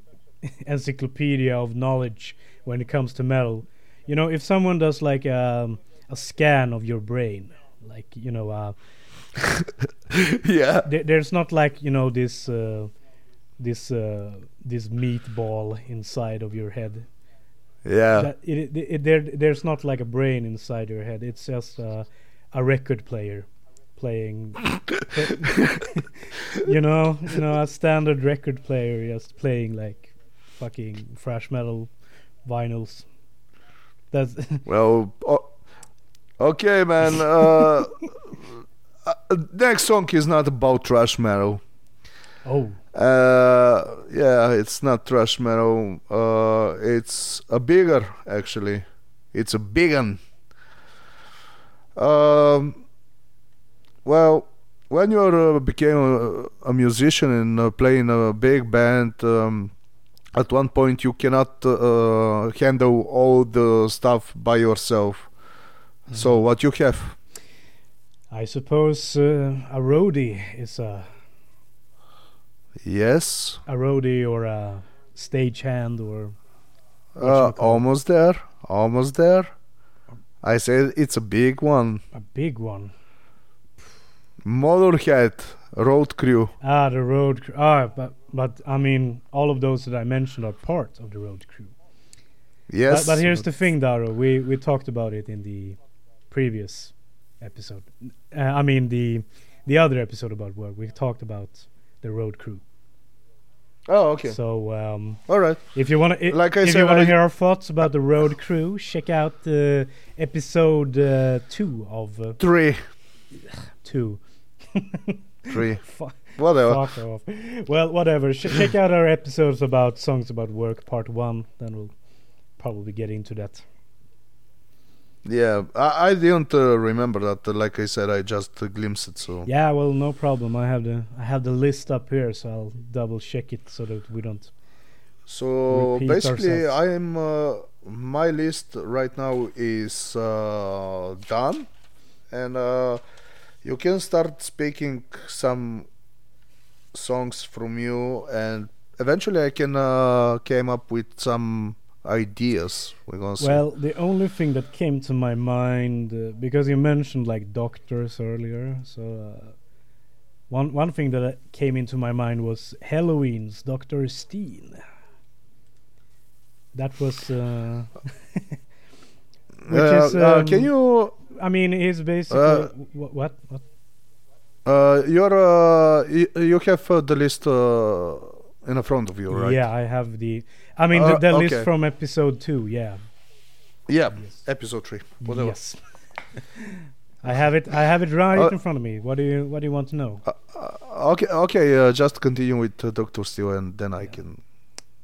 encyclopedia of knowledge when it comes to metal. You know, if someone does like um, a scan of your brain, like, you know, uh, yeah, th- there's not like, you know, this uh, this uh, this meatball inside of your head. Yeah, it, it, it, there, there's not like a brain inside your head. It's just uh, a record player playing, you know, you know, a standard record player just playing like fucking thrash metal vinyls. That's well, o- okay, man. Uh, uh, next song is not about thrash metal. Oh. Uh, yeah, it's not thrash metal. Uh, it's a bigger, actually. It's a big one. Um, well, when you uh, became a, a musician and uh, playing a big band, um, at one point you cannot uh, handle all the stuff by yourself. Mm-hmm. So what you have? I suppose uh, a roadie is a... Yes. A roadie or a stagehand or... Uh, almost it? there. Almost there. I said it's a big one. A big one. Motorhead, Road Crew. Ah, the Road Crew. Ah, but, but I mean, all of those that I mentioned are part of the Road Crew. Yes. But, but here's the thing, Daru. We, we talked about it in the previous episode. Uh, I mean, the the other episode about work. We talked about the Road Crew. Oh, okay. So, um, all right. If you want to, like I if said, you want to hear our thoughts about the Road Crew, check out uh, episode uh, two of uh, three, two, three, Fu- whatever. Fuck off. Well, whatever. Sh- check out our episodes about songs about work, part one. Then we'll probably get into that. Yeah, I, I didn't uh, remember that. Like I said, I just uh, glimpsed it. So yeah, well, no problem. I have the I have the list up here, so I'll double check it so that we don't. So basically, ourselves. I'm uh, my list right now is uh, done, and uh, you can start speaking some songs from you, and eventually I can uh, came up with some ideas. We're gonna see. Well, the only thing that came to my mind uh, because you mentioned like doctors earlier, so uh, one one thing that uh, came into my mind was Halloween's Doctor Steen. That was uh, which uh, is um, uh, can you? I mean, he's basically uh, w- what what? Uh, you're uh, y- you have uh, the list. Uh, In the front of you, right? Yeah, I have the... I mean, uh, the, the okay. list from episode two, yeah. Yeah, yes. Episode three, whatever. Yes. I have it I have it right uh, in front of me. What do you What do you want to know? Uh, uh, okay, okay. Uh, just continue with uh, Doctor Steen, and then yeah. I can...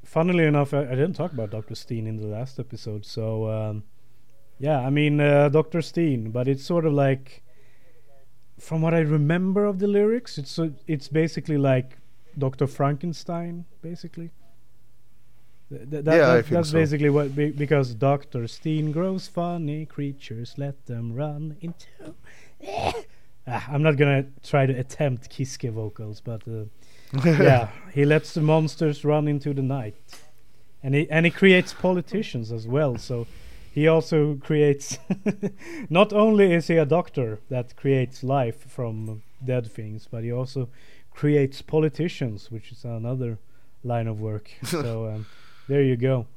Funnily enough, I, I didn't talk about Doctor Steen in the last episode, so... Um, yeah, I mean, uh, Doctor Steen, but it's sort of like... From what I remember of the lyrics, it's uh, it's basically like... Doctor Frankenstein, basically. Th- th- that, yeah, that, I think that's so. Basically what, be- because Doctor Steen grows funny creatures, let them run into. ah, I'm not gonna try to attempt Kiske vocals, but uh, yeah, he lets the monsters run into the night, and he and he creates politicians as well. So he also creates. Not only is he a doctor that creates life from dead things, but he also creates politicians, which is another line of work. So um, there you go.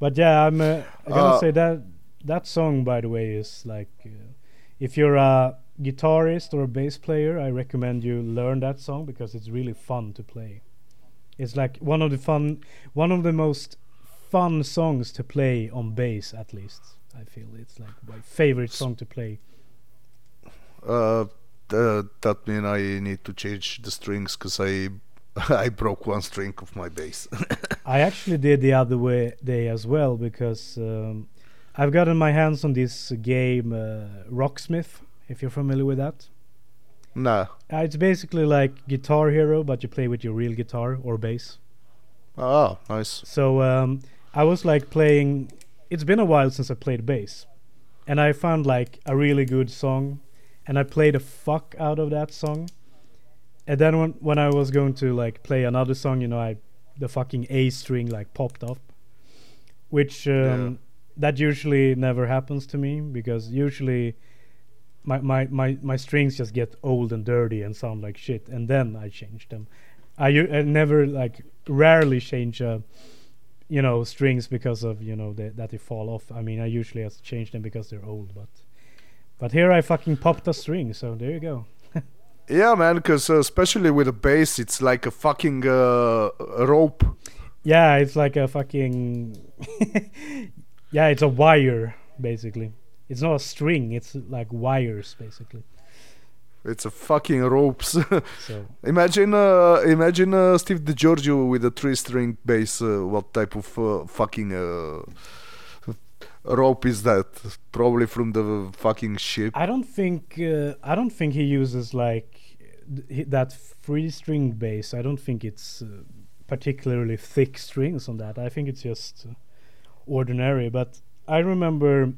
But yeah, I'm uh, gonna uh, say that that song, by the way, is like, uh, if you're a guitarist or a bass player, I recommend you learn that song because it's really fun to play. It's like one of the fun, one of the most fun songs to play on bass, at least. I feel it's like my favorite song to play. Uh, th- that means I need to change the strings because I. I broke one string of my bass. I actually did the other way day as well because um, I've gotten my hands on this game uh, Rocksmith, if you're familiar with that. No. Uh, it's basically like Guitar Hero, but you play with your real guitar or bass. Oh, nice. So um, I was like playing... It's been a while since I played bass. And I found like a really good song. And I played the fuck out of that song. And then when, when I was going to like play another song, you know, I the fucking A string like popped up, which um, yeah. that usually never happens to me because usually my, my, my, my strings just get old and dirty and sound like shit, and then I change them. I, I never like rarely change uh, you know strings because of you know the, that they fall off. I mean, I usually have to change them because they're old, but but here I fucking popped a string, so there you go. Yeah, man, because uh, especially with a bass, it's like a fucking uh, a rope. Yeah, it's like a fucking... yeah, it's a wire, basically. It's not a string, it's like wires, basically. It's a fucking ropes. So. Imagine uh, imagine uh, Steve DiGiorgio with a three-string bass. Uh, what type of uh, fucking... Uh, rope is that? Probably from the fucking ship. I don't think uh, I don't think he uses like th- that free string bass. I don't think it's uh, particularly thick strings on that. I think it's just uh, ordinary. But I remember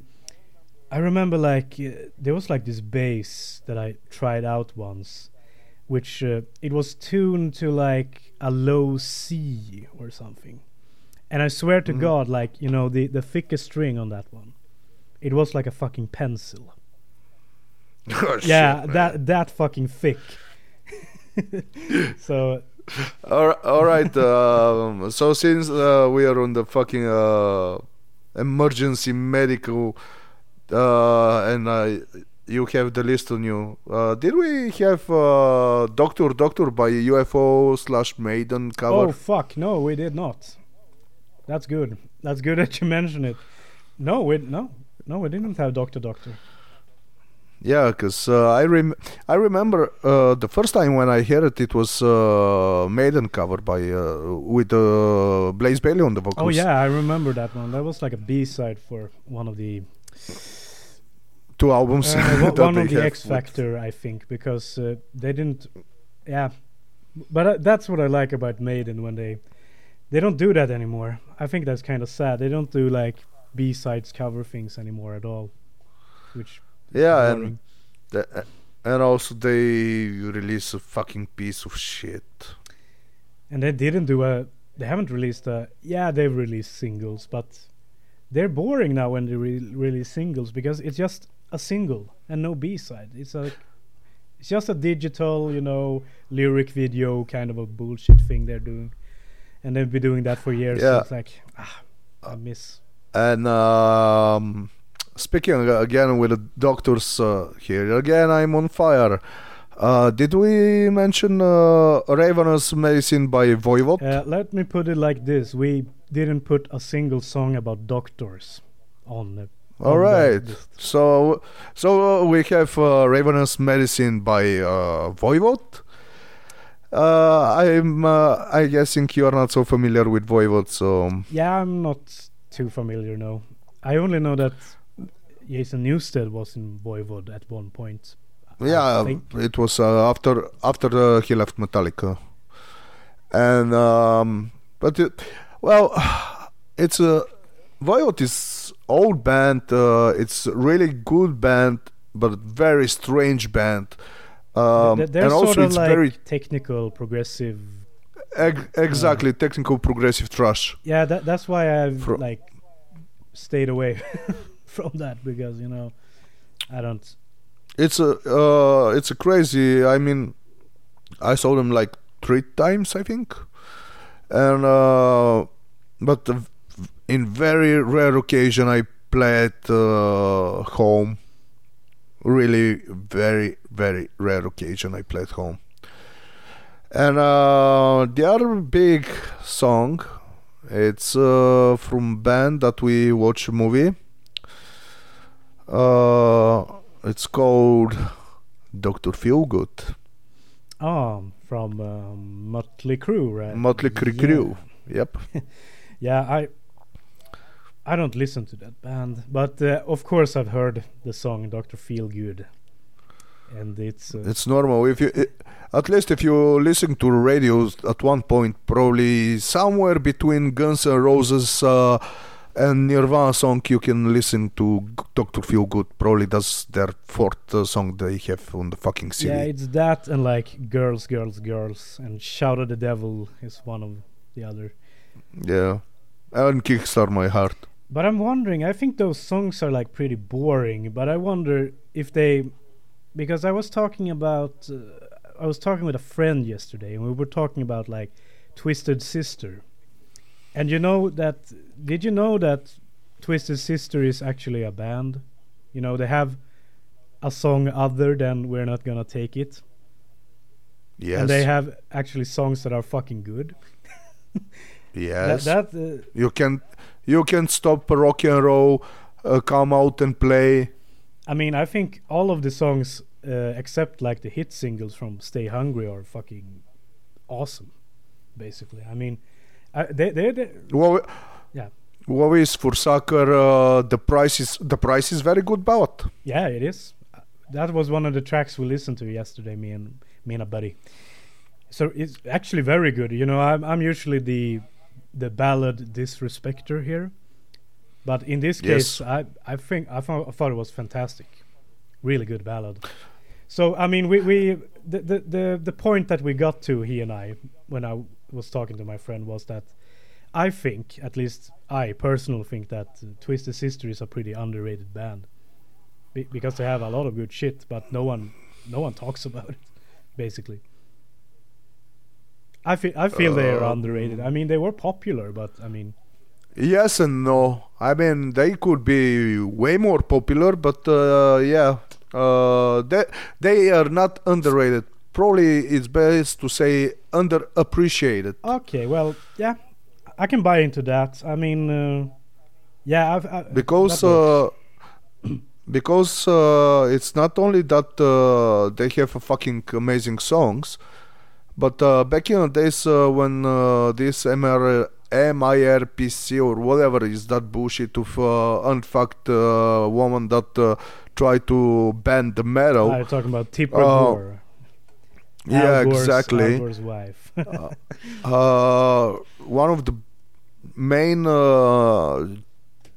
I remember like uh, there was like this bass that I tried out once, which uh, it was tuned to like a low C or something. And I swear to mm-hmm. God, like, you know, the, the thickest string on that one, it was like a fucking pencil. Oh, yeah, shit, that that fucking thick. So. All right. All right um, so since uh, we are on the fucking uh, emergency medical, uh, and uh, you have the list on you, uh, did we have uh, Doctor Doctor by U F O slash Maiden cover? Oh fuck! No, we did not. That's good. That's good that you mentioned it. No, we no, no, we didn't have Doctor Doctor. Yeah, because uh, I rem I remember uh, the first time when I heard it, it was uh, Maiden cover by uh, with uh, Blaze Bailey on the vocals. Oh yeah, I remember that one. That was like a B side for one of the two albums. Uh, one of the X Factor, I think, because uh, they didn't. Yeah, but uh, that's what I like about Maiden when they. They don't do that anymore. I think that's kind of sad. They don't do like B-sides cover things anymore at all. Which yeah, and th- and also they release a fucking piece of shit. And they didn't do a. They haven't released a. Yeah, they've released singles, but they're boring now when they re- release singles because it's just a single and no B-side. It's a. It's just a digital, you know, lyric video kind of a bullshit thing they're doing. And they've been doing that for years. Yeah. So it's like, ah, I miss. And um, speaking again with the doctors uh, here, again, I'm on fire. Uh, did we mention uh, Ravenous Medicine by Voivod? Uh, let me put it like this. We didn't put a single song about doctors on the on All right. List. So so we have uh, Ravenous Medicine by uh, Voivod. Uh, I'm. Uh, I guessing you are not so familiar with Voivod, so. Yeah, I'm not too familiar. No, I only know that Jason Newsted was in Voivod at one point. Yeah, it was uh, after after uh, he left Metallica, and um, but it, well, it's a uh, Voivod is old band. Uh, it's really good band, but very strange band. Um, They're and also sort of it's like very technical, progressive Eg- exactly, uh, technical progressive trash. Yeah, that, that's why I've Fro- like stayed away from that, because you know I don't. It's a uh, it's a crazy. I mean, I saw them like three times, I think, and uh, but in very rare occasion I play at uh, home. Really, very very rare occasion I play at home. And uh, the other big song, it's uh, from band that we watch a movie. Uh, it's called Doctor Feelgood. Oh, from um, Motley Crue, right? Motley Crue, yeah. Crue. Yep. Yeah, I I don't listen to that band, but uh, of course I've heard the song Doctor Feelgood. And it's uh, it's normal if you it, at least if you listen to radios at one point, probably somewhere between Guns N' Roses uh, and Nirvana song, you can listen to Doctor Feelgood. Probably that's their fourth uh, song they have on the fucking C D. Yeah, it's that and like Girls, Girls, Girls and Shout at the Devil is one of the other. Yeah, and Kickstart My Heart. But I'm wondering, I think those songs are like pretty boring, but I wonder if they... Because I was talking about, uh, I was talking with a friend yesterday, and we were talking about like Twisted Sister, and you know that, did you know that Twisted Sister is actually a band? You know, they have a song other than We're Not Gonna Take It. Yes. And they have actually songs that are fucking good. Yes. That, that uh, you can, you can stop rock and roll, uh, come out and play. I mean, I think all of the songs uh, except like the hit singles from Stay Hungry are fucking awesome, basically. I mean, I, they they they what yeah. What is for soccer? Uh, the price is the price is very good ballad. Yeah, it is. That was one of the tracks we listened to yesterday, me and me and a buddy. So it's actually very good. You know, I'm I'm usually the the ballad disrespecter here. But in this case, yes. I, I think I thought, I thought it was fantastic, really good ballad. So I mean, we, we the, the the the point that we got to, he and I, when I was talking to my friend, was that I think, at least I personally think, that uh, Twisted Sister is a pretty underrated band be- because they have a lot of good shit, but no one no one talks about it, basically. I feel I feel uh, they are underrated. I mean, they were popular, but I mean. Yes and no. I mean, they could be way more popular, but uh, yeah, uh, they they are not underrated. Probably it's best to say underappreciated. Okay, well, yeah, I can buy into that. I mean, uh, yeah, I've, I, because uh, because uh, it's not only that uh, they have a fucking amazing songs, but uh, back in the days uh, when uh, this M R. M I R P C or whatever is that bullshit of uh, unfucked uh, woman that uh, tried to ban the metal. I'm talking about Tipper Gore. Uh, yeah, Gore's, exactly. Al Gore's wife. uh, uh, one of the main uh,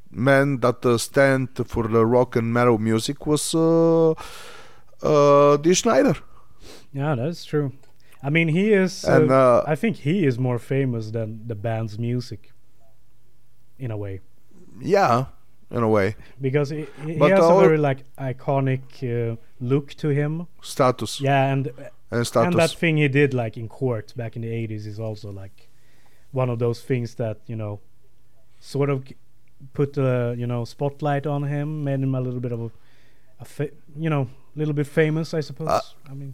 men that uh, stand for the rock and metal music was uh, uh, Dee Snider. Yeah, that's true. I mean, he is. Uh, and, uh, I think he is more famous than the band's music, in a way. Yeah, in a way. Because he, he has a very like iconic uh, look to him. Status. Yeah, and and, status. And that thing he did like in court back in the eighties is also like one of those things that, you know, sort of put a you know spotlight on him, made him a little bit of a, a fa- you know, little bit famous, I suppose. Uh, I mean.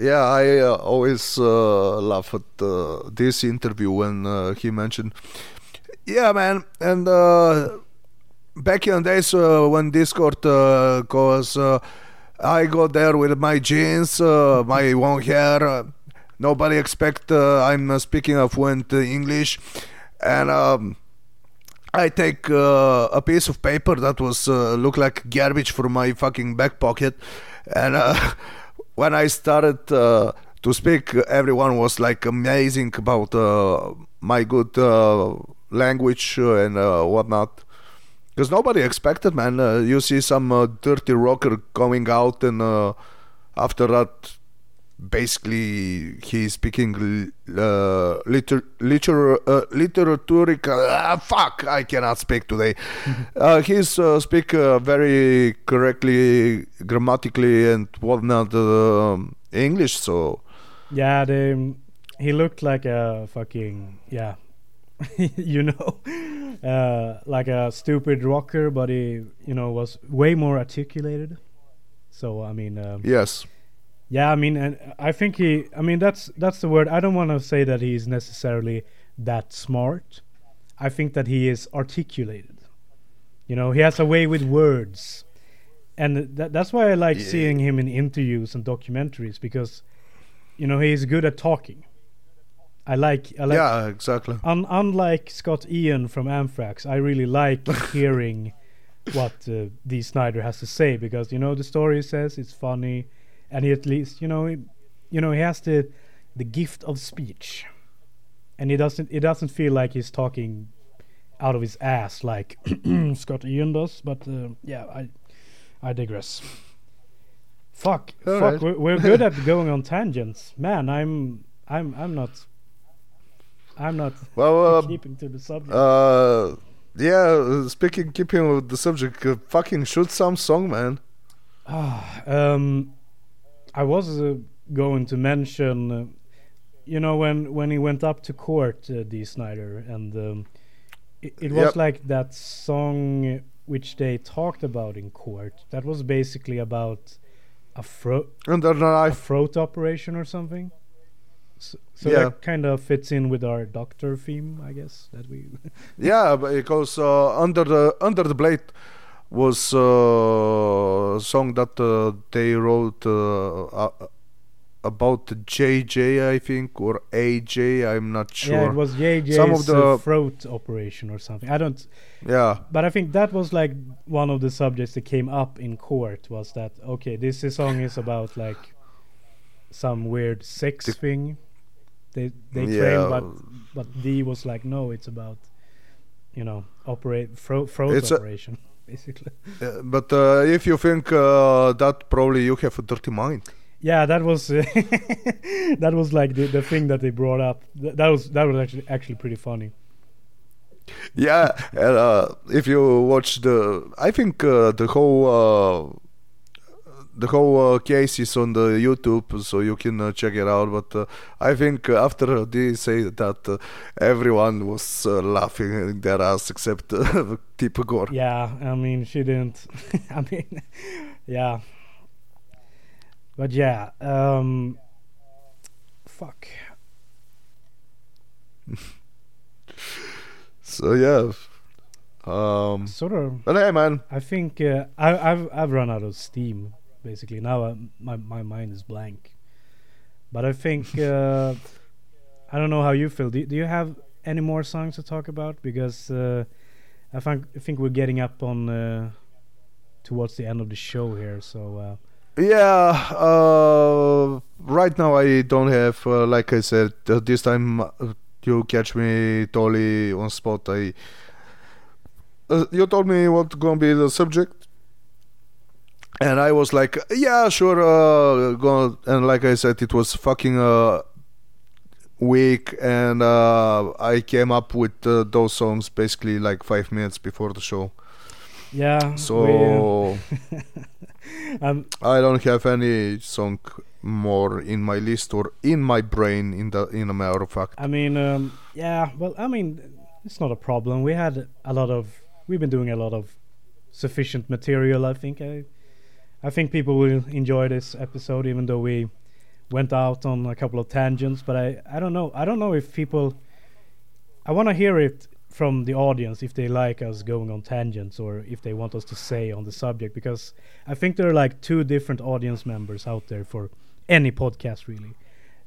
Yeah, I uh, always uh, laugh at uh, this interview when uh, he mentioned, yeah, man, and uh, back in the days uh, when Discord uh, goes, uh, I go there with my jeans, uh, my long hair, uh, nobody expect uh, I'm speaking of fluent English, and um, I take uh, a piece of paper that was uh, look like garbage from my fucking back pocket, and... Uh, When I started uh, to speak, everyone was like amazing about uh, my good uh, language and uh, whatnot. Because nobody expected, man. Uh, you see some uh, dirty rocker coming out, and uh, after that, basically he's speaking uh, liter, liter, uh, literaturical... Uh, fuck, I cannot speak today. uh, he's uh, speak uh, very correctly, grammatically and whatnot uh, English, so... Yeah, the, he looked like a fucking... Yeah. you know? Uh, like a stupid rocker, but he, you know, was way more articulated. So, I mean... Um, yes. Yeah, I mean, and I think he... I mean, that's that's the word. I don't want to say that he's necessarily that smart. I think that he is articulated. You know, he has a way with words. And th- that's why I like yeah. seeing him in interviews and documentaries, because, you know, he's good at talking. I like... I like yeah, exactly. Un- unlike Scott Ian from Anthrax, I really like hearing what uh, Dee Snider has to say, because, you know, the story says it's funny... And he at least, you know, he, you know, he has the, the gift of speech, and he doesn't. It doesn't feel like he's talking out of his ass like Scott Ian does. But uh, yeah, I, I digress. Fuck, All fuck. Right. We're, we're good at going on tangents, man. I'm, I'm, I'm not. I'm not. Well, uh, keeping to the subject. Uh, yeah. Speaking, keeping with the subject. Uh, fucking shoot some song, man. Ah, um. I was uh, going to mention, uh, you know, when, when he went up to court, uh, Dee Snider, and um, it, it was yep. like that song which they talked about in court. That was basically about a throat, a throat operation or something. So, so yeah. that kind of fits in with our doctor theme, I guess. That we. yeah, because uh, under the under the blade. Was uh, a song that uh, they wrote uh, uh, about J J, I think, or A J. I'm not sure. Yeah, it was J J's Some of the throat operation or something. I don't. Yeah. But I think that was like one of the subjects that came up in court. Was that okay? This song is about like some weird sex the, thing. They they yeah. claimed, but but Dee was like, no, it's about you know operate thro- throat it's operation. A- Basically, yeah, but uh, if you think uh, that, probably you have a dirty mind. Yeah, that was uh, that was like the, the thing that they brought up. Th- that was that was actually actually pretty funny. Yeah, and uh, if you watch the, I think uh, the whole uh, the whole uh, case is on the YouTube, so you can uh, check it out. But uh, I think after they say that, uh, everyone was uh, laughing their ass except. Uh, Tipo Gore. Yeah, I mean, she didn't. I mean, yeah. But yeah, um, fuck. so yeah, um, sort of. But hey, man, I think uh, I, I've I've run out of steam. Basically, now I'm, my my mind is blank. But I think uh, I don't know how you feel. Do Do you have any more songs to talk about? Because. Uh, I think I think we're getting up on uh, towards the end of the show here, so uh. yeah. Uh, right now I don't have, uh, like I said, uh, this time you catch me totally on spot. I uh, you told me what's gonna be the subject, and I was like, yeah, sure. Uh, gonna, and like I said, it was fucking uh, week, and uh, I came up with uh, those songs basically like five minutes before the show. Yeah. So we, uh, um, I don't have any song more in my list or in my brain. In the in a matter of fact. I mean, um, yeah. Well, I mean, it's not a problem. We had a lot of. We've been doing a lot of sufficient material. I think. I, I think people will enjoy this episode, even though we. Went out on a couple of tangents, but I, I don't know. I don't know if people... I want to hear it from the audience, if they like us going on tangents or if they want us to say on the subject, because I think there are like two different audience members out there for any podcast, really.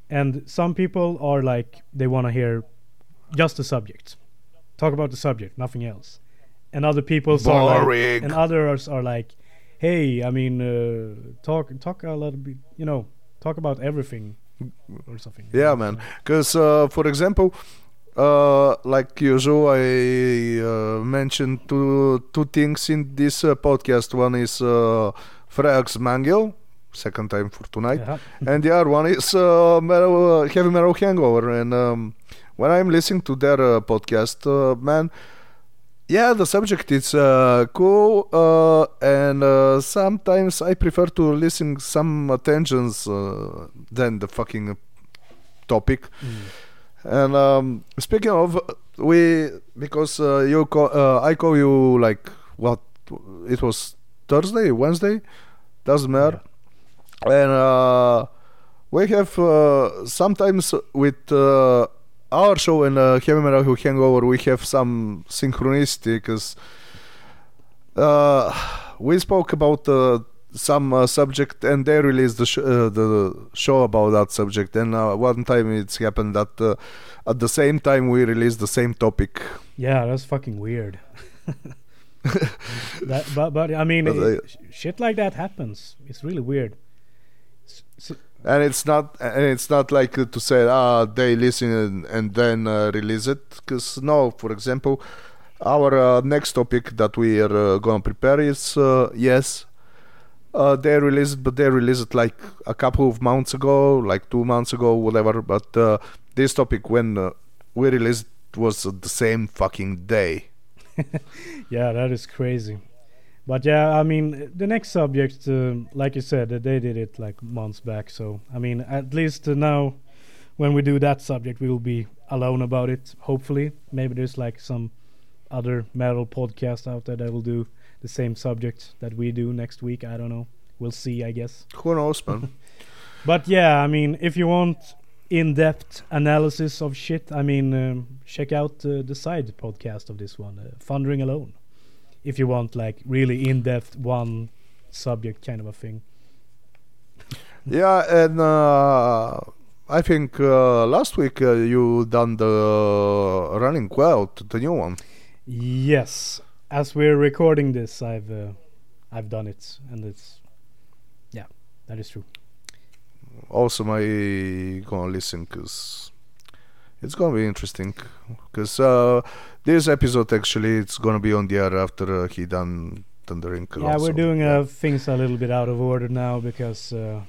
And some people are like, they want to hear just the subject. Talk about the subject, nothing else. And other people are like... And others are like, hey, I mean, uh, talk, talk a little bit, you know... Talk about everything or something. Yeah, man. Because, uh, for example, uh, like usual, I uh, mentioned two two things in this uh, podcast. One is uh, Freaks Mangel, second time for tonight. Yeah. And the other one is uh, metal, uh, Heavy Metal Hangover. And um, when I'm listening to their uh, podcast, uh, man, yeah, the subject is uh, cool, uh, and uh, sometimes I prefer to listen some attentions uh, than the fucking topic. Mm. And um, speaking of, we because uh, you call, uh, I call you like what it was Thursday, Wednesday, doesn't matter. Yeah. And uh, we have uh, sometimes with. Uh, Our show and uh, Heavy Metal Hangover, we have some synchronicity because uh, we spoke about uh, some uh, subject and they released the, sh- uh, the show about that subject. And uh, one time it's happened that uh, at the same time we released the same topic. Yeah, that's fucking weird. that, but, but I mean, but it, I, shit like that happens. It's really weird. So, and it's not and it's not like to say ah they listen and, and then uh, release it, because no, for example, our uh, next topic that we are uh, gonna prepare is uh, yes uh, they released but they released it like a couple of months ago, like two months ago, whatever, but uh, this topic when uh, we released was the same fucking day. Yeah, that is crazy. But yeah, I mean, the next subject, uh, like you said, they did it like months back. So, I mean, at least uh, now when we do that subject, we will be alone about it, hopefully. Maybe there's like some other metal podcast out there that will do the same subject that we do next week. I don't know. We'll see, I guess. Who knows, man? But yeah, I mean, if you want in-depth analysis of shit, I mean, um, check out uh, the side podcast of this one, uh, Thundering Alone. If you want like really in-depth one subject kind of a thing. Yeah, and uh, I think uh, last week uh, you done the Running Wild, the new one. Yes, as we're recording this, I've uh, I've done it, and it's yeah, that is true. Also, I gonna listen because it's gonna be interesting, because uh, this episode actually it's gonna be on the air after uh, he done Thundering. Yeah, also. We're doing uh, things a little bit out of order now because uh,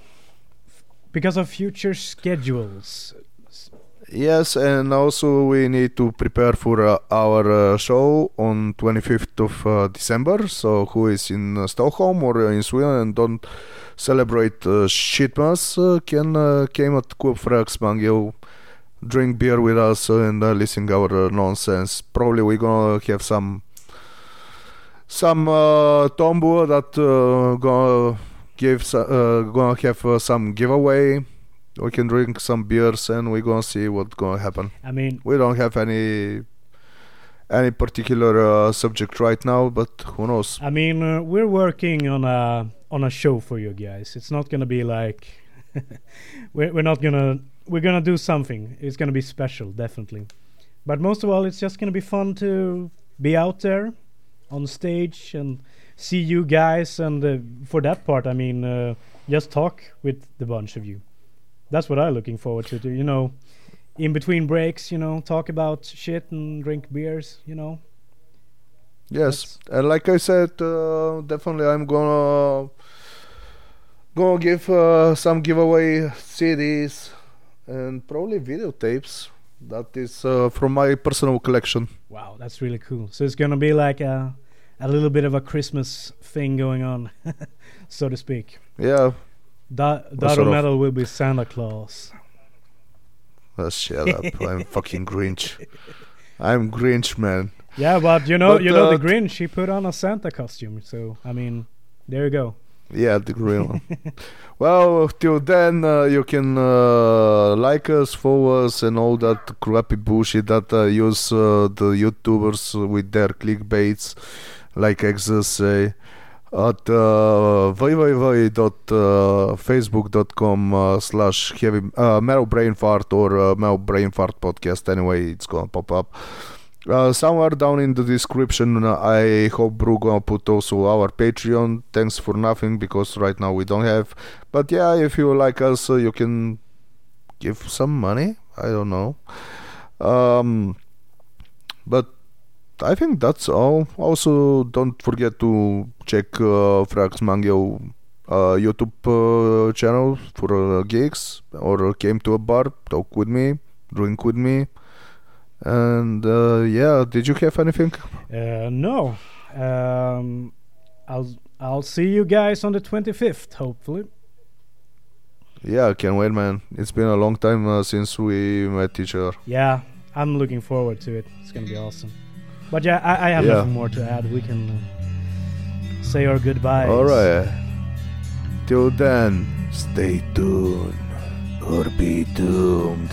f- because of future schedules. Yes, and also we need to prepare for uh, our uh, show on twenty-fifth of uh, December. So who is in uh, Stockholm or uh, in Sweden and don't celebrate uh, shitmas uh, can uh, came at Club Fragsmangel. Drink beer with us and uh, listen to our uh, nonsense. Probably we're gonna have some some uh, tombola that uh, gonna give uh, gonna have uh, some giveaway. We can drink some beers and we're gonna see what's gonna happen. I mean, we don't have any any particular uh, subject right now, but who knows? I mean, uh, we're working on a on a show for you guys. It's not gonna be like we're we're not gonna. We're gonna do something. It's gonna be special, definitely. But most of all, it's just gonna be fun to be out there on stage and see you guys. And uh, for that part, I mean, uh, just talk with the bunch of you. That's what I'm looking forward to. You know, in between breaks, you know, talk about shit and drink beers. You know. Yes, that's and like I said, uh, definitely, I'm gonna gonna give uh, some giveaway C Ds. And probably videotapes that is uh, from my personal collection. Wow, that's really cool. So it's gonna be like a a little bit of a Christmas thing going on, so to speak. Yeah. Da- Darum Meadow will be Santa Claus. Oh, shut up! I'm fucking Grinch. I'm Grinch, man. Yeah, but you know, but, you know uh, the Grinch. He put on a Santa costume. So I mean, there you go. Yeah, the green one. Well, till then, uh, you can uh, like us, follow us, and all that crappy bullshit that uh, use uh, the YouTubers with their clickbaits, like Exodus say, at uh, www dot facebook dot com uh, slash heavy uh, Metal Brain Fart or uh, Metal Brain Fart podcast. Anyway, it's gonna pop up. Uh, somewhere down in the description, uh, I hope Brew gonna put also our Patreon. Thanks for nothing, because right now we don't have. But yeah, if you like us, uh, you can give some money. I don't know. Um, but I think that's all. Also, don't forget to check uh, Fragsmangel uh, YouTube uh, channel for uh, gigs, or came to a bar, talk with me, drink with me. And uh, yeah, did you have anything? Uh, no. Um, I'll I'll see you guys on the twenty-fifth, hopefully. Yeah, I can't wait, man. It's been a long time uh, since we met each other. Yeah, I'm looking forward to it. It's gonna be awesome. But yeah, I, I have yeah. nothing more to add. We can uh, say our goodbyes. Alright. Till then, stay tuned or be doomed.